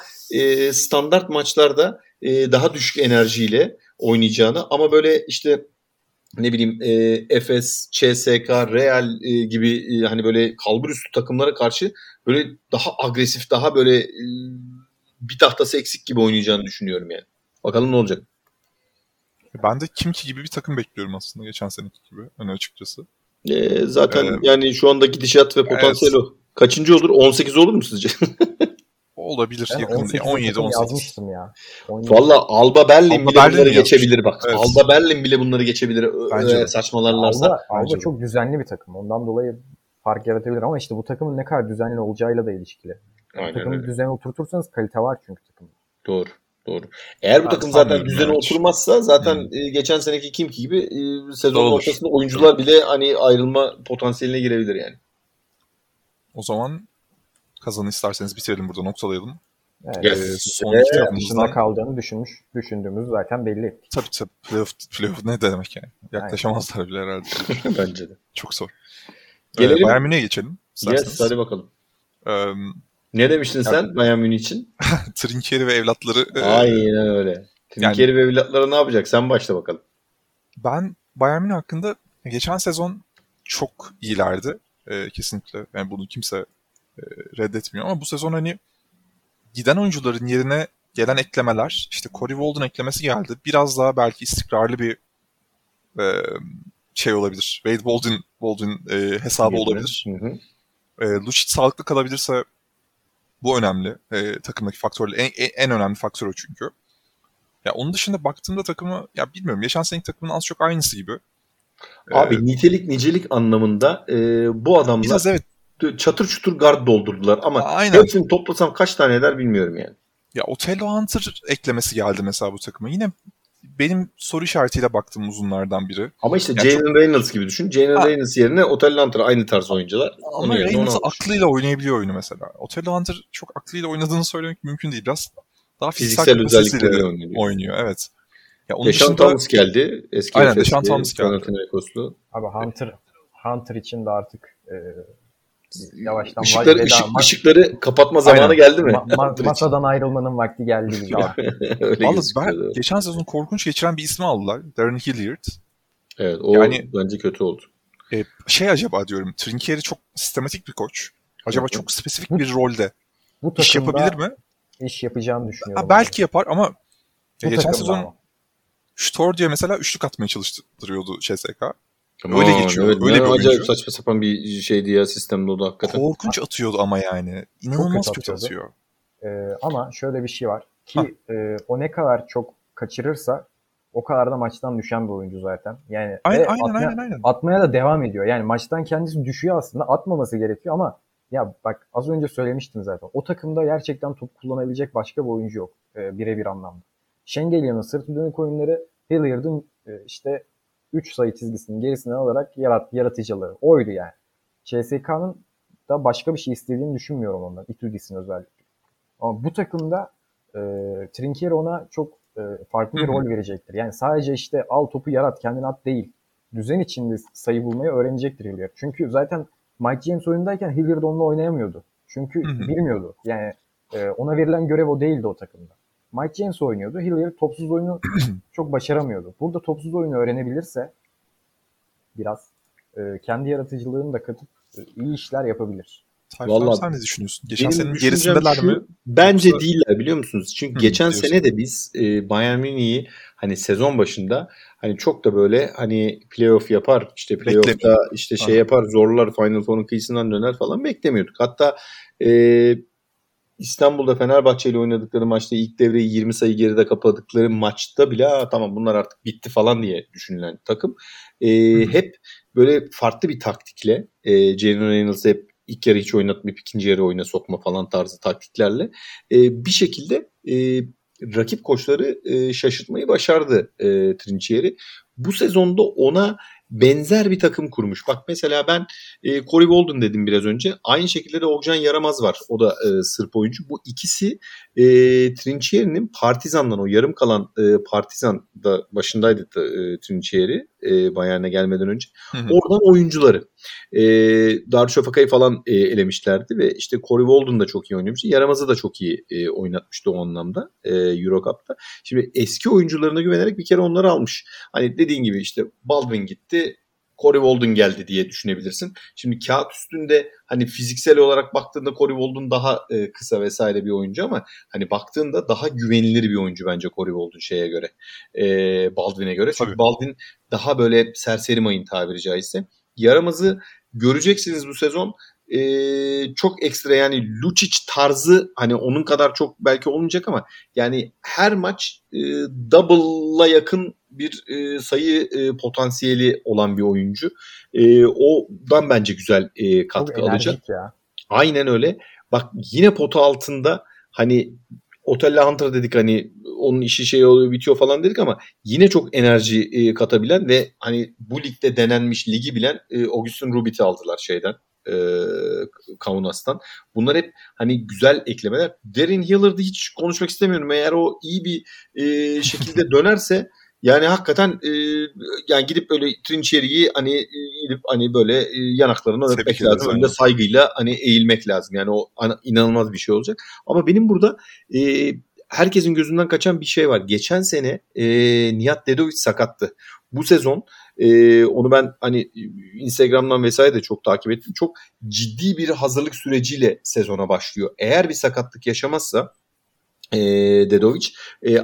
standart maçlarda daha düşük enerjiyle oynayacağını ama böyle işte ne bileyim Efes, CSK, Real gibi hani böyle kalbur üstü takımlara karşı böyle daha agresif, daha böyle bir tahtası eksik gibi oynayacağını düşünüyorum yani. Bakalım ne olacak. Ben de Kimki gibi bir takım bekliyorum aslında. Geçen seneki gibi. Hani açıkçası. Zaten yani şu anda gidişat ve potansiyel evet. O. Kaçıncı olur? 18 olur mu sizce? Olabilir. Yani 17-18. Valla Alba Berlin bile bunları geçebilir bak. Evet. Alba Berlin bile bunları geçebilir. Bence saçmalarlarsa. Alba çok düzenli bir takım. Ondan dolayı fark yaratabilir ama işte bu takımın ne kadar düzenli olacağıyla da ilişkili. Aynen, takımı düzene oturtursanız kalite var çünkü takımda. Doğru. Doğru. Eğer bu takım zaten düzene oturmazsa zaten geçen seneki Kimki gibi sezonun ortasında oyuncular bile hani ayrılma potansiyeline girebilir yani. O zaman Kazan'ı isterseniz bitirelim burada, noktalayalım. Evet. Son iki tarafımızdan kaldığını düşündüğümüz zaten belli. Tabii playoff ne demek yani. Yaklaşamazlar bile herhalde. Bence de. Çok zor. Bayern Münih'e geçelim. Yes, hadi bakalım. Ne demiştin sen Bayern Münih için? Trinkieri ve evlatları. Aynen öyle. Trinkieri ve evlatları ne yapacak? Sen başla bakalım. Ben Bayern Münih hakkında geçen sezon çok iyilerdi. Kesinlikle. Yani bunu kimse reddetmiyor. Ama bu sezon hani giden oyuncuların yerine gelen eklemeler, işte Corey Walden eklemesi geldi. Biraz daha belki istikrarlı bir şey olabilir. Wade Baldwin hesabı olabilir. Lucic sağlıklı kalabilirse bu önemli. Takımdaki faktör, en önemli faktör o çünkü. Ya onun dışında baktığımda takımı ya bilmiyorum. Yaşan Sen'in takımının az çok aynısı gibi. Abi nicelik anlamında bu adamlar biraz evet çatır çutur guard doldurdular ama aynen. Hepsini toplasam kaç tane eder bilmiyorum yani. Ya Otello Hunter eklemesi geldi mesela bu takıma. Yine benim soru işaretiyle baktığım uzunlardan biri. Ama işte yani Jalen Reynolds gibi düşün. Jalen Reynolds yerine Otello Hunter aynı tarz oyuncular. Ama Reynolds aklıyla oynayabiliyor oyunu mesela. Otello Hunter çok aklıyla oynadığını söylemek mümkün değil. Biraz daha fiziksel özellikleriyle oynuyor. Evet. Ya onun Deşan Thomas geldi. Eski aynen Deşan Thomas geldi. Abi Hunter için de artık yavaştan ışıkları kapatma zamanı aynen. Geldi mi? Masadan ayrılmanın vakti geldi gibi. Vallahi ben geçen sezon korkunç geçiren bir ismi aldılar. Darren Hilliard. Evet o yani, bence kötü oldu. Acaba diyorum Trinkieri çok sistematik bir koç. Acaba çok spesifik bir rolde bu iş yapabilir mi? İş yapacağını düşünüyorum. Belki yapar ama geçen sezon Ştor diye mesela üçlük atmaya çalıştırıyordu CSK. Öyle geçiyor. Evet, öyle bir oyuncu. Saçma sapan bir şeydi ya sistemde o da hakikaten. Korkunç atıyordu ama yani. İnanılmaz kötü atıyor. Ama şöyle bir şey var. Ki o ne kadar çok kaçırırsa o kadar da maçtan düşen bir oyuncu zaten. Yani aynen. Atmaya da devam ediyor. Yani maçtan kendisi düşüyor aslında. Atmaması gerekiyor ama ya bak az önce söylemiştim zaten. O takımda gerçekten top kullanabilecek başka bir oyuncu yok. Birebir anlamda. Şengelya'nın sırtı dönük oyunları Hilliard'ın işte 3 sayı çizgisinin gerisine alarak yaratıcılığı. Oydu yani. CSK'nın da başka bir şey istediğini düşünmüyorum ondan. Itudis'in özellikle. Ama bu takımda Trinkieri ona çok farklı bir rol verecektir. Yani sadece işte al topu yarat kendini at değil. Düzen içinde sayı bulmayı öğrenecektir Hilliard. Çünkü zaten Mike James oyundayken Hilliard onunla oynayamıyordu. Çünkü bilmiyordu. Yani ona verilen görev o değildi o takımda. Mike James oynuyordu. Hilliard topsuz oyunu çok başaramıyordu. Burada topsuz oyunu öğrenebilirse biraz kendi yaratıcılığını da katıp iyi işler yapabilir. Vallahi sen ne düşünüyorsun? Geçen senenin gerisindeler mi? Bence değiller biliyor musunuz? Çünkü geçen sene de biz Bayern Münih'i hani sezon başında hani çok da böyle hani playoff yapar işte playoff'ta işte şey yapar zorlar Final Four'un kıyısından döner falan beklemiyorduk. Hatta İstanbul'da Fenerbahçe ile oynadıkları maçta ilk devreyi 20 sayı geride kapadıkları maçta bile tamam bunlar artık bitti falan diye düşünülen takım. Hep böyle farklı bir taktikle Jalen Reynolds'ı hep ilk yarı hiç oynatmayıp ikinci yarı oyuna sokma falan tarzı taktiklerle bir şekilde rakip koçları şaşırtmayı başardı Trinkieri. Bu sezonda ona benzer bir takım kurmuş. Bak mesela ben Corey Walden dedim biraz önce. Aynı şekilde de Ogcan Yaramaz var. O da Sırp oyuncu. Bu ikisi Trinkieri'nin Partizan'dan o yarım kalan Partizan'da başındaydı Trinkieri Bayern'e gelmeden önce. Oradan oyuncuları. Darüşşafaka'yı falan elemişlerdi ve işte Corey Walden da çok iyi oynamıştı. Yaramaz'ı da çok iyi oynatmıştı o anlamda Euro Cup'ta. Şimdi eski oyuncularına güvenerek bir kere onları almış. Hani dediğin gibi işte Baldwin gitti. Corey Walden geldi diye düşünebilirsin. Şimdi kağıt üstünde hani fiziksel olarak baktığında Corey Walden daha kısa vesaire bir oyuncu ama hani baktığında daha güvenilir bir oyuncu bence Corey Walden şeye göre. Baldwin'e göre. Çünkü tabii. Baldwin daha böyle serseri mayın tabiri caizse. Yaramaz'ı göreceksiniz bu sezon. Çok ekstra yani Lucic tarzı hani onun kadar çok belki olmayacak ama yani her maç double'la yakın bir sayı potansiyeli olan bir oyuncu. Odan bence güzel katkı alacak. Ya. Aynen öyle. Bak yine pota altında hani Otella Hunter dedik hani onun işi şey oluyor bitiyor falan dedik ama yine çok enerji katabilen ve hani bu ligde denenmiş ligi bilen Augustin Rubit'i aldılar şeyden. Kaunas'tan. Bunlar hep hani güzel eklemeler. Darren Hilliard'ı hiç konuşmak istemiyorum. Eğer o iyi bir şekilde dönerse yani hakikaten yani gidip böyle Trinçeri'yi hani gidip hani böyle yanaklarına öpmek lazım. Önünde saygıyla hani eğilmek lazım. Yani o inanılmaz bir şey olacak. Ama benim burada herkesin gözünden kaçan bir şey var. Geçen sene Nihat Dedoviç sakattı. Bu sezon onu ben hani Instagram'dan vesaire de çok takip ettim. Çok ciddi bir hazırlık süreciyle sezona başlıyor. Eğer bir sakatlık yaşamazsa Dedoviç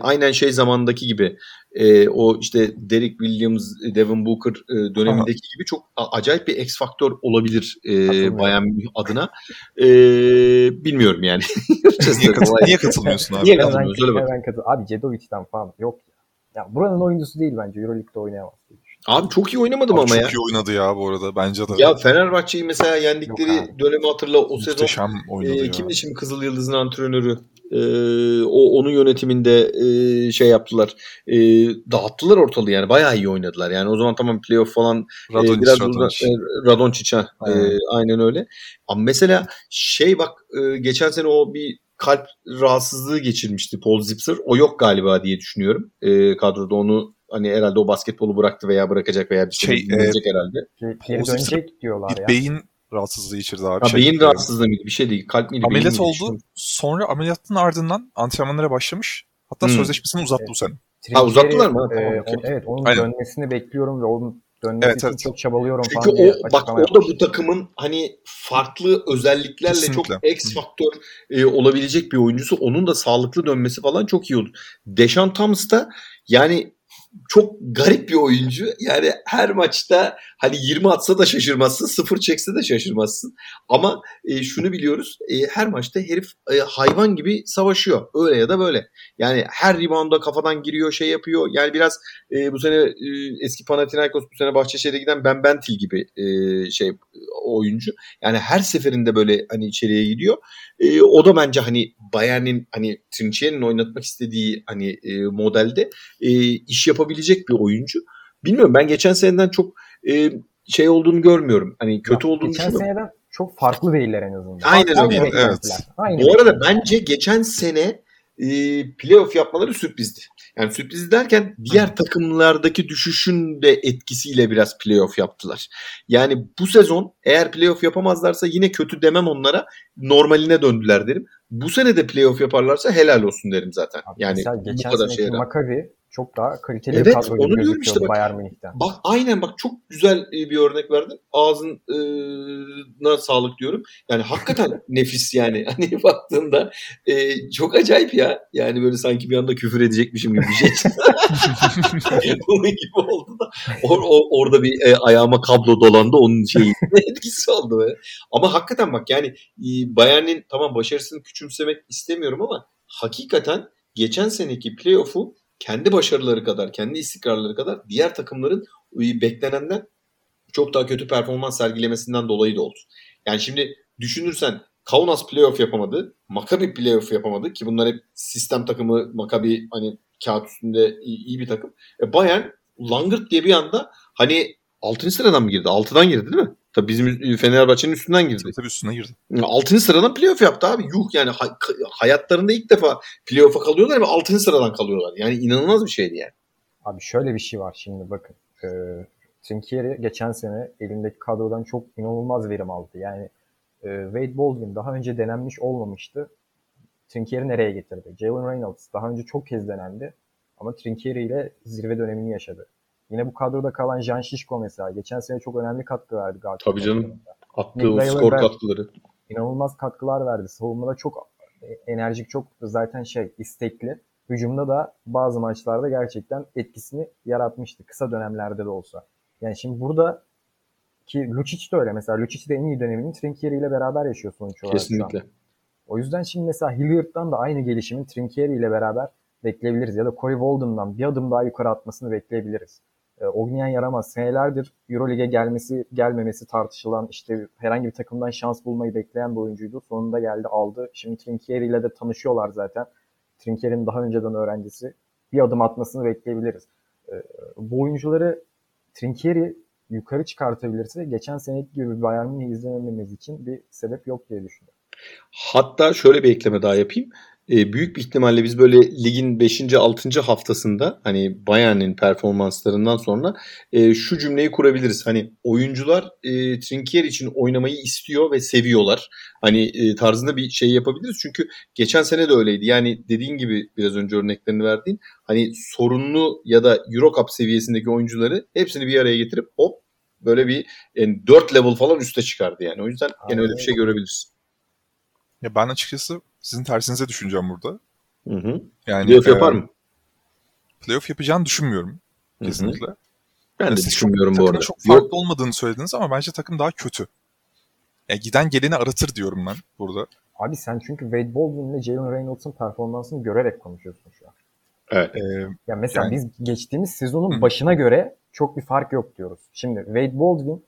aynen şey zamandaki gibi o işte Derek Williams, Devin Booker dönemindeki aha. gibi çok acayip bir X faktör olabilir Bayern adına. Bilmiyorum yani. Niye katılmıyorsun abi? Niye katılmıyorsun? Abi Dedoviç'ten falan yok. Ya buranın oyuncusu değil bence. EuroLeague'de oynayamaz. Abi çok iyi oynamadım abi ama çok ya. Çok iyi oynadı ya bu arada bence de. Ya Fenerbahçe'yi mesela yendikleri dönemi hatırla o muhteşem sezon. Kimdi şimdi Kızıl Yıldız'ın antrenörü? Onun yönetiminde şey yaptılar. Dağıttılar ortalığı yani. Bayağı iyi oynadılar. Yani o zaman tamam playoff falan. Radončić. Aynen öyle. Ama mesela şey bak geçen sene o bir kalp rahatsızlığı geçirmişti Paul Zipser. O yok galiba diye düşünüyorum. Kadroda onu hani herhalde o basketbolu bıraktı veya bırakacak veya bir şey dönecek herhalde. Geri dönecek diyorlar ya. Beyin rahatsızlığı geçirdi abi. Beyin rahatsızlığı mıydı? Bir şey değil. Kalp miydi? Ameliyat oldu. Sonra ameliyatın ardından antrenmanlara başlamış. Hatta sözleşmesini uzattı bu sene. Uzattılar mı? Evet. Onun dönmesini bekliyorum ve onun dönmesi için çok çabalıyorum çünkü falan diye. Çünkü o da bu takımın hani farklı özelliklerle kesinlikle. Çok X faktör olabilecek bir oyuncusu. Onun da sağlıklı dönmesi falan çok iyi oldu. Deşan Thomas da yani çok garip bir oyuncu. Yani her maçta hani 20 atsa da şaşırmazsın, 0 çekse de şaşırmazsın. Ama şunu biliyoruz. Her maçta herif hayvan gibi savaşıyor. Öyle ya da böyle. Yani her rebound'a kafadan giriyor, şey yapıyor. Yani biraz bu sene eski Panathinaikos, bu sene Bahçeşehir'e giden Ben Bentil gibi şey oyuncu. Yani her seferinde böyle hani içeriye gidiyor. O da bence hani Bayern'in hani Trinçeri'nin oynatmak istediği hani modelde iş yapabilecek bir oyuncu. Bilmiyorum ben geçen seneden çok şey olduğunu görmüyorum. Hani kötü ya, olduğunu düşünmüyorum. Geçen seneden çok farklı değiller en azından. Aynen öyle. Evet. Bu arada bence geçen sene playoff yapmaları sürprizdi. Yani sürpriz derken diğer takımlardaki düşüşün de etkisiyle biraz playoff yaptılar. Yani bu sezon eğer playoff yapamazlarsa yine kötü demem onlara. Normaline döndüler derim. Bu sene de playoff yaparlarsa helal olsun derim zaten. Abi yani bu kadar şey. Maccabi çok daha kaliteli bir kadro gibi gözüküyordu işte Bayern Münih'ten. Bak aynen bak çok güzel bir örnek verdin. Ağzına sağlık diyorum. Yani hakikaten nefis yani. Hani baktığında çok acayip ya. Yani böyle sanki bir anda küfür edecekmişim gibi bir şey. Onun gibi oldu da. Orada bir ayağıma kablo dolandı. Onun şeyi etkisi oldu böyle. Ama hakikaten bak yani Bayern'in tamam başarısını küçümsemek istemiyorum ama hakikaten geçen seneki playoff'u kendi başarıları kadar, kendi istikrarları kadar diğer takımların beklenenden çok daha kötü performans sergilemesinden dolayı da oldu. Yani şimdi düşünürsen Kaunas playoff yapamadı, Maccabi playoff yapamadı ki bunlar hep sistem takımı, Maccabi hani kağıt üstünde iyi bir takım. Bayern langırt diye bir anda hani 6. sıradan mı girdi? 6'dan girdi değil mi? Tabii bizim Fenerbahçe'nin üstünden girdi. Tabii üstünden girdi. 6. sıradan playoff yaptı abi. Yuh yani hayatlarında ilk defa playoff'a kalıyorlar ve 6. sıradan kalıyorlar. Yani inanılmaz bir şeydi yani. Abi şöyle bir şey var şimdi bakın. Trinkieri geçen sene elindeki kadrodan çok inanılmaz verim aldı. Yani Wade Baldwin daha önce denenmiş olmamıştı. Trinkieri nereye getirdi? Jalen Reynolds daha önce çok kez denendi. Ama Trinkieri ile zirve dönemini yaşadı. Yine bu kadroda kalan Jan Şişko mesela. Geçen sene çok önemli katkı verdi. Tabii canım. Attığı skor katkıları. İnanılmaz katkılar verdi. Savunmada çok enerjik, çok zaten istekli. Hücumda da bazı maçlarda gerçekten etkisini yaratmıştı. Kısa dönemlerde de olsa. Yani şimdi burada ki Lucic de öyle. Mesela Lucic de en iyi dönemini Trinkieri ile beraber yaşıyor sonuç olarak. Kesinlikle. O yüzden şimdi mesela Hilliard'dan da aynı gelişimin Trinkieri ile beraber bekleyebiliriz. Ya da Corey Walden'dan bir adım daha yukarı atmasını bekleyebiliriz. Ognjen Yaramaz senelerdir Euroleague'e gelmemesi tartışılan, işte herhangi bir takımdan şans bulmayı bekleyen bir oyuncuydu. Sonunda geldi, aldı. Şimdi Trinkieri ile de tanışıyorlar zaten. Trinkieri'nin daha önceden öğrencisi. Bir adım atmasını bekleyebiliriz. Bu oyuncuları Trinkieri yukarı çıkartabilirse geçen seneki gibi Bayern Münih'i izlemememiz için bir sebep yok diye düşünüyorum. Hatta şöyle bir ekleme daha yapayım. Büyük bir ihtimalle biz böyle ligin 5. 6. haftasında hani Bayern'in performanslarından sonra şu cümleyi kurabiliriz. Hani oyuncular Trinkieri için oynamayı istiyor ve seviyorlar. Hani tarzında bir şey yapabiliriz. Çünkü geçen sene de öyleydi. Yani dediğin gibi biraz önce örneklerini verdiğin hani sorunlu ya da Euro Cup seviyesindeki oyuncuları hepsini bir araya getirip hop böyle bir yani 4 level falan üste çıkardı yani. O yüzden gene öyle bir şey görebiliriz. Ya ben açıkçası sizin tersinize düşüneceğim burada. Hı hı. Yani playoff yapar mı? Playoff yapacağını düşünmüyorum. Hı hı. Kesinlikle. Ben de düşünmüyorum bu arada. Takımın çok farklı olmadığını söylediniz ama bence takım daha kötü. Yani giden geleni aratır diyorum ben burada. Abi sen çünkü Wade Baldwin ile Jalen Reynolds'un performansını görerek konuşuyorsun şu an. Evet. Ya mesela yani... biz geçtiğimiz sezonun başına göre çok bir fark yok diyoruz. Şimdi Wade Baldwin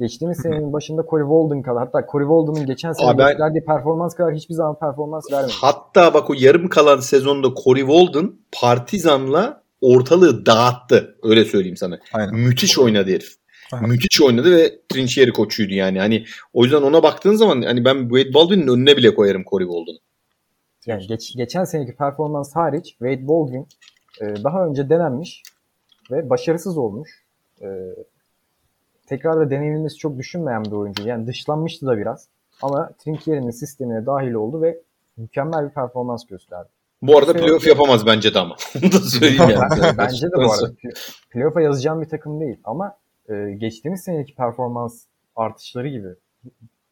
geçtiğimiz senenin başında Corey Walden kadar, hatta Corey Walden'ın geçen sene verdiği performans kadar hiçbir zaman performans vermedi. Hatta bak o yarım kalan sezonda Corey Walden Partizan'la ortalığı dağıttı. Öyle söyleyeyim sana. Aynen. Müthiş oynadı herif. Aynen. Müthiş oynadı ve Trinchieri koçuydu yani. Hani o yüzden ona baktığın zaman hani ben Wade Baldwin'in önüne bile koyarım Corey Walden'ı. Yani geçen seneki performans hariç Wade Baldwin daha önce denenmiş ve başarısız olmuş. Tekrar da deneyimimiz çok düşünmeyen bir oyuncu. Yani dışlanmıştı da biraz. Ama Trinkieri'nin sistemine dahil oldu ve mükemmel bir performans gösterdi. Bu arada playoff yapamaz bence de ama. Bunu da söyleyeyim yani. Bence de bu arada. Playoff'a yazacağım bir takım değil. Ama geçtiğimiz seneki performans artışları gibi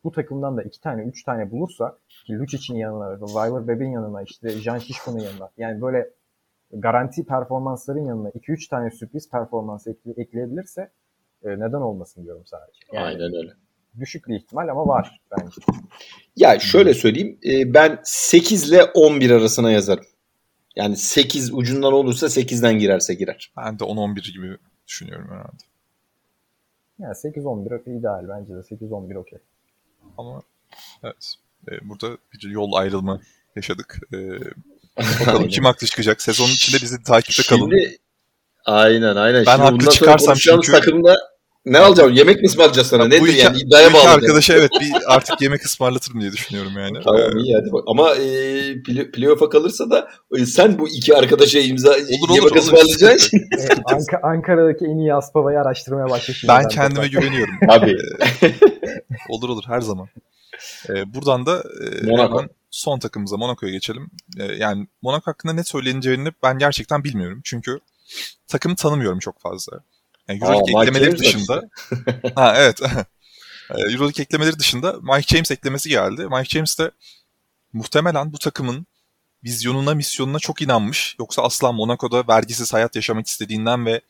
bu takımdan da 2 tane 3 tane bulursa ki Lucic'in yanına, Weiler Beb'in yanına, işte Jan Şişko'nun yanına, yani böyle garanti performansların yanına 2-3 tane sürpriz performans ekleyebilirse neden olmasın diyorum sadece. Yani aynen öyle. Düşük bir ihtimal ama var bence. Ya şöyle söyleyeyim. Ben 8 ile 11 arasına yazarım. Yani 8 ucundan olursa 8'den girerse girer. Ben de 10-11 gibi düşünüyorum herhalde. Yani 8-11 ideal bence de. 8-11 okey. Ama evet. Burada bir yol ayrılma yaşadık. Bakalım kim haklı çıkacak. Sezonun içinde bizi takipte kalın. Şimdi aynen. Ben şimdi haklı çıkarsam çünkü... takımda ne alacağım? Yemek mi ısmarlayacağız sana? Nedir yani? İddiaya bağlı. Arkadaşa evet bir artık yemek ısmarlatırım diye düşünüyorum yani. Tamam iyi hadi bak. Ama playoff'a kalırsa da sen bu iki arkadaşa yemek ısmarlayacaksın. Ankara'daki en iyi Aspava'yı araştırmaya başladım. Ben kendime güveniyorum. Abi. Olur her zaman. Buradan da Monaco. Son takımımıza Monaco'ya geçelim. Yani Monaco hakkında ne söyleneceğini ben gerçekten bilmiyorum. Çünkü takımı tanımıyorum çok fazla. Yani Euroleague eklemeleri dışında. İşte. Ha evet. Euroleague eklemeleri dışında Mike James eklemesi geldi. Mike James de muhtemelen bu takımın vizyonuna, misyonuna çok inanmış. Yoksa asla Monaco'da vergisiz hayat yaşamak istediğinden ve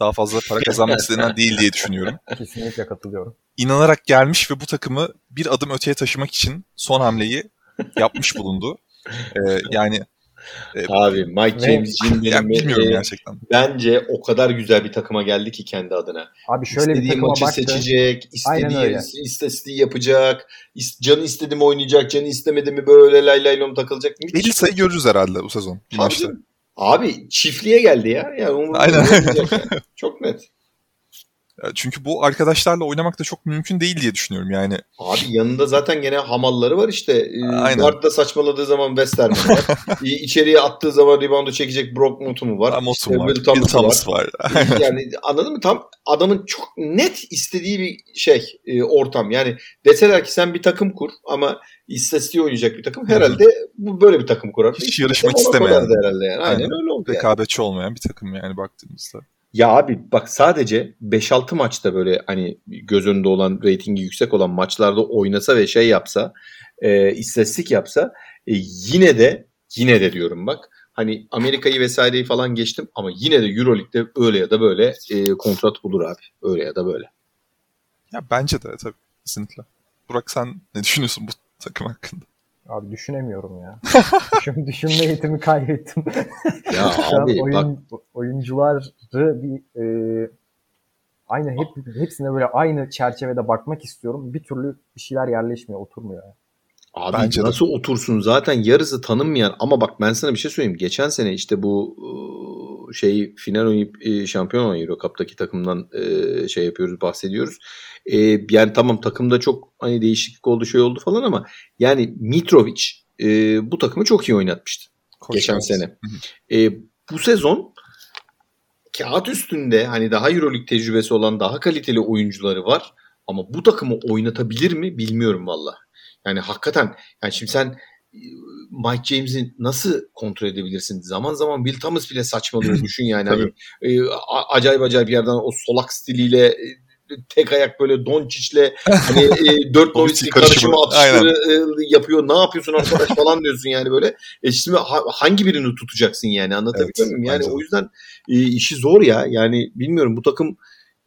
daha fazla para kazanmak istediğinden değil diye düşünüyorum. Kesinlikle katılıyorum. İnanarak gelmiş ve bu takımı bir adım öteye taşımak için son hamleyi yapmış bulundu. Yani abi Mike James'in bilmiyorum gerçekten. Bence o kadar güzel bir takıma geldi ki kendi adına. Abi şöyle istediği bir maçı baktı. Seçecek, istediği yapacak, canı istedi mi oynayacak, canı istemedi mi böyle lay lay lom takılacak. 50 sayı görürüz herhalde bu sezon. Abi çiftliğe geldi ya. Yani aynen. Yani. Çok net. Çünkü bu arkadaşlarla oynamak da çok mümkün değil diye düşünüyorum yani. Abi yanında zaten gene hamalları var işte. Guard'da saçmaladığı zaman Westerman var. İçeriye attığı zaman reboundu çekecek Brock Mutumu var. Will Thomas var. Yani anladın mı? Tam adamın çok net istediği bir ortam. Yani deseler ki sen bir takım kur ama istatistiği oynayacak bir takım herhalde bu böyle bir takım kurar. Hiç yarışmak istemeyen. Herhalde yani. Aynen öyle oldu. Rekabetçi olmayan bir takım yani baktığımızda. Ya abi bak sadece 5-6 maçta böyle hani göz önünde olan, reytingi yüksek olan maçlarda oynasa ve şey yapsa, istatistik yapsa yine de diyorum bak. Hani Amerika'yı vesaireyi falan geçtim ama yine de Euroleague'de öyle ya da böyle kontrat bulur abi. Öyle ya da böyle. Ya bence de tabii. Kesinlikle. Burak sen ne düşünüyorsun bu takım hakkında? Abi düşünemiyorum ya. Düşünme eğitimi kaybettim. Ya abi bak. Oyuncuları bir aynı hepsine böyle aynı çerçevede bakmak istiyorum. Bir türlü bir şeyler yerleşmiyor, oturmuyor. Yani. Abi bence nasıl otursun zaten yarısı tanınmayan ama bak ben sana bir şey söyleyeyim. Geçen sene işte bu şey final oynayıp şampiyon olan Euro Cup'taki takımdan şey yapıyoruz, bahsediyoruz. Yani tamam takımda çok hani değişiklik oldu, şey oldu falan ama yani Mitrovic bu takımı çok iyi oynatmıştı geçen sene. Bu sezon kağıt üstünde hani daha Euroleague tecrübesi olan daha kaliteli oyuncuları var ama bu takımı oynatabilir mi bilmiyorum valla. Yani hakikaten yani şimdi sen Mike James'i nasıl kontrol edebilirsin? Zaman zaman Will Thomas bile saçmalıyor düşün yani. Hani, acayip yerden o solak stiliyle tek ayak böyle Doncic'le hani dört novislik karışımı atışları yapıyor. Ne yapıyorsun arkadaş falan diyorsun yani böyle. Şimdi hangi birini tutacaksın yani anlatabiliyor muyum? Yani o yüzden işi zor ya. Yani bilmiyorum bu takım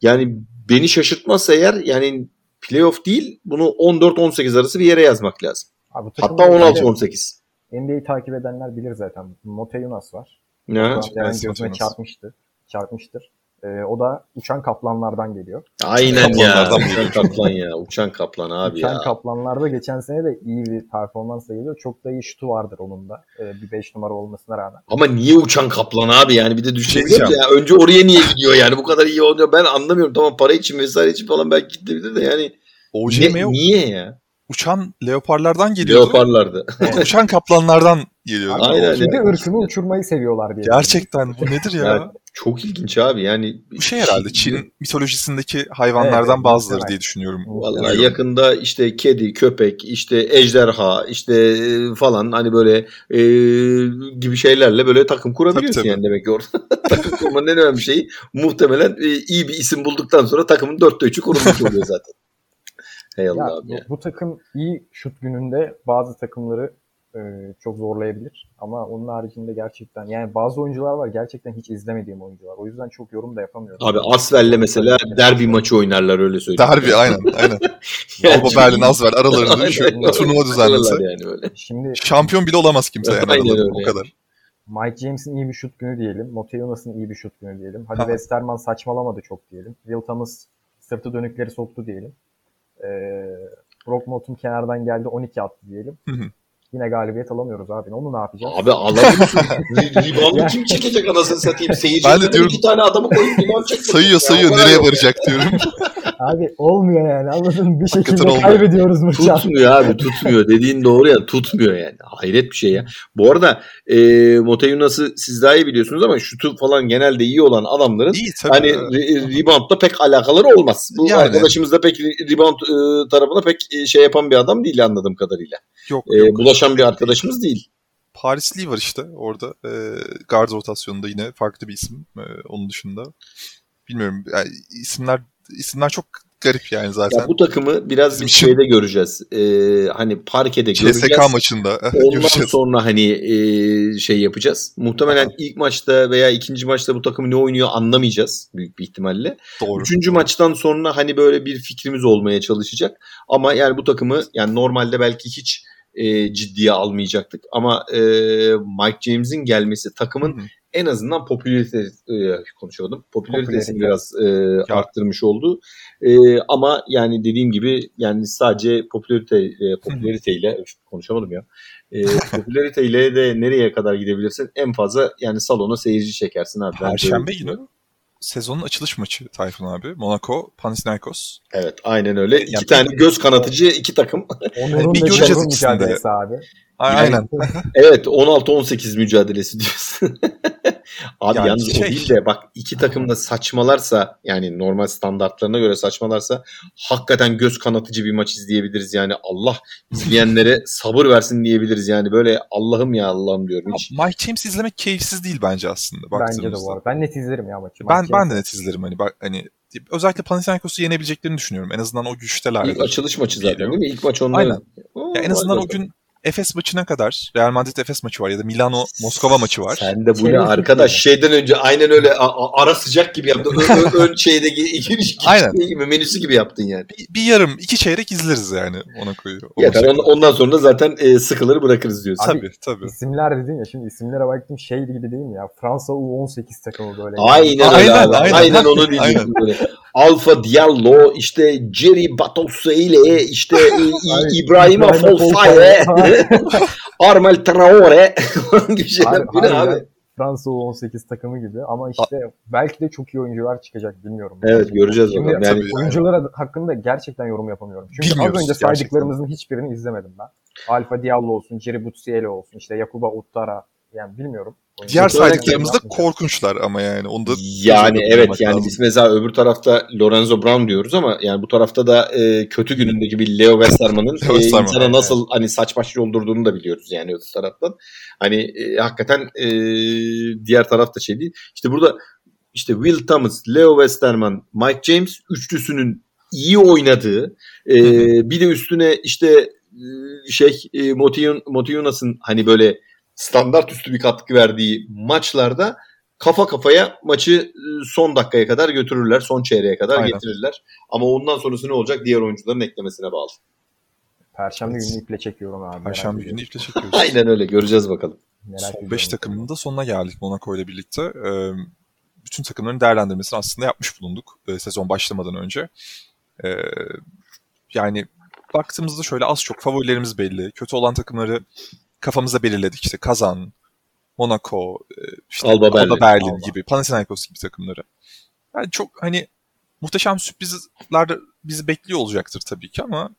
yani beni şaşırtmazsa eğer yani playoff değil bunu 14-18 arası bir yere yazmak lazım. Abi, hatta 16-18. NBA'yi takip edenler bilir zaten. Mote Jonas var. Ne? Gözüne çarpmıştır. O da uçan kaplanlardan geliyor. Aynen ya. Uçan kaplan ya. Uçan kaplan abi uçan ya. Uçan kaplanlarda geçen sene de iyi bir performans geliyor. Çok da iyi şutu vardır onun da. Bir 5 numara olmasına rağmen. Ama niye uçan kaplan abi? Yani bir de düşüneceğim. Ya. Önce oraya niye gidiyor yani? Bu kadar iyi oluyor. Ben anlamıyorum. Tamam para için vesaire için falan belki gidebilir de yani. Niye ya? Uçan leoparlardan geliyordu. Leoparlardı. Uçan kaplanlardan geliyordu. Aynen. Şimdi yani. Irkını uçurmayı seviyorlar diye. Gerçekten bu nedir ya? Yani çok ilginç abi yani. Bu şey herhalde Çin mitolojisindeki hayvanlardan bazıları diye düşünüyorum. Vallahi yakında işte kedi, köpek, işte ejderha, işte falan hani böyle gibi şeylerle böyle takım kurabiliyorsun tabii. Yani demek ki orada. Takım kurmanın en önemli şeyi muhtemelen iyi bir isim bulduktan sonra takımın 4'te 3'ü kurulmuş oluyor zaten. Ya. Bu takım iyi şut gününde bazı takımları çok zorlayabilir. Ama onun haricinde gerçekten yani bazı oyuncular var gerçekten hiç izlemediğim oyuncular. O yüzden çok yorum da yapamıyorum. Abi Asvel'le mesela derbi maçı oynarlar öyle söyleyeyim. Derbi aynen. Alba Berlin, Asvel aralarında bir turnuva düzenlese. Yani öyle. Şimdi şampiyon bile olamaz kimse yani aralarında o kadar. Mike James'in iyi bir şut günü diyelim. Mote Jonas'ın iyi bir şut günü diyelim. Hadi Westerman saçmalamadı çok diyelim. Will Thomas sırtı dönükleri soktu diyelim. Brockmont'un kenardan geldi 12 attı diyelim. Hı-hı. Yine galibiyet alamıyoruz abi. Onu ne yapacağız? Abi alamıyorsun. Ribandı kim çekecek anasını satayım? Seyircilerin 2 tane adamı koyup ribandı çekecek. Sayıyor. Nereye varacak diyorum. Abi olmuyor yani. Anladın bir şekilde olmuyor. Kaybediyoruz maçı. Tutmuyor abi. Dediğin doğru ya. Tutmuyor yani. Hayret bir şey ya. Bu arada Mote Yunus'u siz daha iyi biliyorsunuz ama şutu falan genelde iyi olan adamların iyi, hani reboundla pek alakaları olmaz. Bu yani. Arkadaşımız da pek rebound tarafına pek şey yapan bir adam değil anladığım kadarıyla. Yok. Bulaşan bir arkadaşımız değil. Parisli var işte orada. Guard rotasyonunda yine farklı bir isim. Onun dışında. Bilmiyorum. Yani İsimler çok garip yani zaten. Ya bu takımı biraz bir şeyde göreceğiz. Hani parkede göreceğiz. CSK maçında göreceğiz. Sonra hani şey yapacağız. Muhtemelen ilk maçta veya ikinci maçta bu takım ne oynuyor anlamayacağız büyük bir ihtimalle. Doğru. Üçüncü maçtan sonra hani böyle bir fikrimiz olmaya çalışacak. Ama yani bu takımı yani normalde belki hiç ciddiye almayacaktık. Ama Mike James'in gelmesi takımın en azından popülaritesini biraz arttırmış oldu. Ama yani dediğim gibi yani sadece popülariteyle konuşamadım ya. Popülariteyle de nereye kadar gidebilirsin? En fazla yani salona seyirci çekersin abi. Perşembe günü sezonun açılış maçı Tayfun abi. Monaco, Panathinaikos. Evet aynen öyle. İki tane göz kanatıcı iki takım. Onur'un da göreceğiz ikisini de. Abi. Aynen. Evet, 16-18 mücadelesi diyorsun. Abi yani yalnız şey, o değil de bak, iki takım da saçmalarsa, yani normal standartlarına göre saçmalarsa hakikaten göz kanatıcı bir maç izleyebiliriz yani. Allah izleyenlere sabır versin diyebiliriz yani. Böyle Allah'ım ya Allah'ım diyorum. Hiç. Mike James izlemek keyifsiz değil bence aslında. Bence de bu arada. Ben net izlerim ya maçı. Ben de net izlerim hani, bak hani. Özellikle Panathinaikos'u yenebileceklerini düşünüyorum. En azından o güçteler. İlk açılış maçı zaten değil mi? İlk maç onların. Aynen. Ya en azından o gün Efes maçına kadar, Real Madrid Efes maçı var ya da Milano Moskova maçı var. Sen de bu ne arkadaş, şeyden önce aynen öyle ara sıcak gibi yaptın. Ön şeyde giriş gibi, menüsü gibi yaptın yani. Bir yarım, iki çeyrek izleriz yani ona koyuyor. Ondan sonra zaten sıkılır bırakırız diyorsun. Tabii. İsimler dedin ya, şimdi isimlere baktım şey gibi değil mi ya? Fransa U18 takımı böyle. Aynen onu diyecektim böyle. Alfa Diallo, işte Jerry Batosseyle, işte İbrahima Folsaye, Armel Traore gibi şeyler. Abi. Fransa U18 takımı gibi ama işte belki de çok iyi oyuncular çıkacak, bilmiyorum. Evet, göreceğiz bakalım. Yani oyunculara hakkında gerçekten yorum yapamıyorum. Çünkü bilmiyoruz, az önce saydıklarımızın hiçbirini izlemedim ben. Alfa Diallo olsun, Jerry Batosseyle olsun, işte Yakuba Uttara, yani bilmiyorum. Diğer saydıklarımız da korkunçlar ama yani. Onda yani evet yani lazım. Biz mesela öbür tarafta Lorenzo Brown diyoruz ama yani bu tarafta da kötü günündeki bir Leo Westerman'ın insana nasıl hani saç baş yoldurduğunu da biliyoruz yani öbür taraftan. Hani hakikaten diğer taraf da şey değil. İşte burada işte Will Thomas, Leo Westerman, Mike James üçlüsünün iyi oynadığı bir de üstüne işte Motiunas'ın hani böyle standart üstü bir katkı verdiği maçlarda kafa kafaya maçı son dakikaya kadar götürürler. Son çeyreğe kadar getirirler. Ama ondan sonrası ne olacak? Diğer oyuncuların eklemesine bağlı. Perşembe gününü iple çekiyorum abi. Perşembe gününü iple çekiyoruz. Aynen öyle. Göreceğiz bakalım. Son 5 takımın da sonuna geldik Monaco ile birlikte. Bütün takımların değerlendirmesini aslında yapmış bulunduk sezon başlamadan önce. Yani baktığımızda şöyle az çok favorilerimiz belli. Kötü olan takımları kafamızda belirledik, işte Kazan, Monaco, işte Alba Berlin gibi, Panathinaikos gibi takımları. Yani çok hani muhteşem sürprizler bizi bekliyor olacaktır tabii ki ama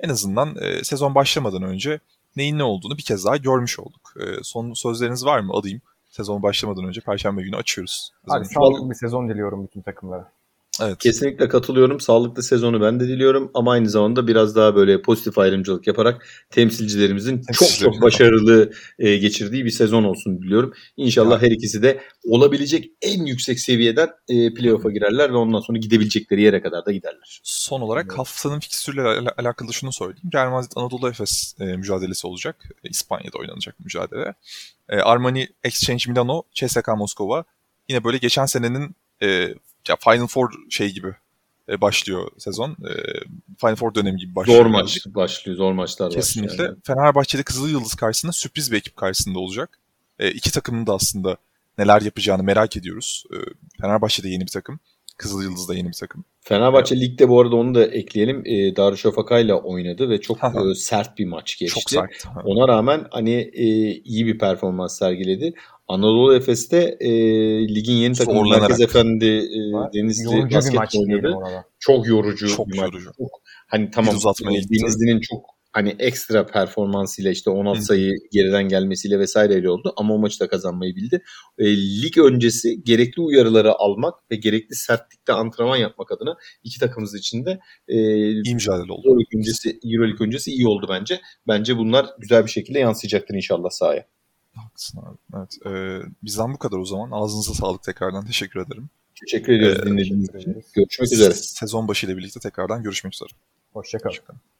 en azından sezon başlamadan önce neyin ne olduğunu bir kez daha görmüş olduk. Son sözleriniz var mı? Alayım. Sezon başlamadan önce Perşembe günü açıyoruz. Abi, sağlıklı bir sezon diliyorum bütün takımlara. Evet. Kesinlikle katılıyorum. Sağlıklı sezonu ben de diliyorum ama aynı zamanda biraz daha böyle pozitif ayrımcılık yaparak temsilcilerimizin çok başarılı geçirdiği bir sezon olsun diliyorum. İnşallah her ikisi de olabilecek en yüksek seviyeden playoff'a girerler ve ondan sonra gidebilecekleri yere kadar da giderler. Son olarak haftanın fikstürleriyle alakalı şunu söyleyeyim. Real Madrid Anadolu Efes mücadelesi olacak. İspanya'da oynanacak mücadele. Armani Exchange Milano, CSK Moskova. Yine böyle geçen senenin ya Final Four şey gibi başlıyor sezon. Final Four dönemi gibi başlıyor. Zor maç başlıyor. Zor maçlar kesinlikle. Başlıyor. Kesinlikle. Yani. Fenerbahçe'de Kızıl Yıldız karşısında sürpriz bir ekip karşısında olacak. İki takımın da aslında neler yapacağını merak ediyoruz. Fenerbahçe'de yeni bir takım. Kızıl Yıldız'da yeni bir takım. Fenerbahçe ligde bu arada onu da ekleyelim. Darüşşafaka'yla oynadı ve çok sert bir maç geçti. Çok sert. Ona rağmen hani iyi bir performans sergiledi. Anadolu Efes'te ligin yeni takımı Merkez Efendi Denizli basketbol oynadı. Çok yorucu bir maç. Hani tamam Denizli'nin çok hani ekstra performansıyla işte 16 sayı geriden gelmesiyle vesaireyle oldu ama o maçı da kazanmayı bildi. Lig öncesi gerekli uyarıları almak ve gerekli sertlikte antrenman yapmak adına iki takımımız için de iyi mücadele oldu. Euroleague öncesi iyi oldu bence. Bence bunlar güzel bir şekilde yansıyacaktır inşallah sahaya. Haklısın abi. Evet, bizden bu kadar o zaman. Ağzınıza sağlık tekrardan. Teşekkür ederim. Teşekkür ediyoruz dinlediğiniz için. Görüşmek üzere. Sezon başıyla birlikte tekrardan görüşmek üzere. Hoşça kalın.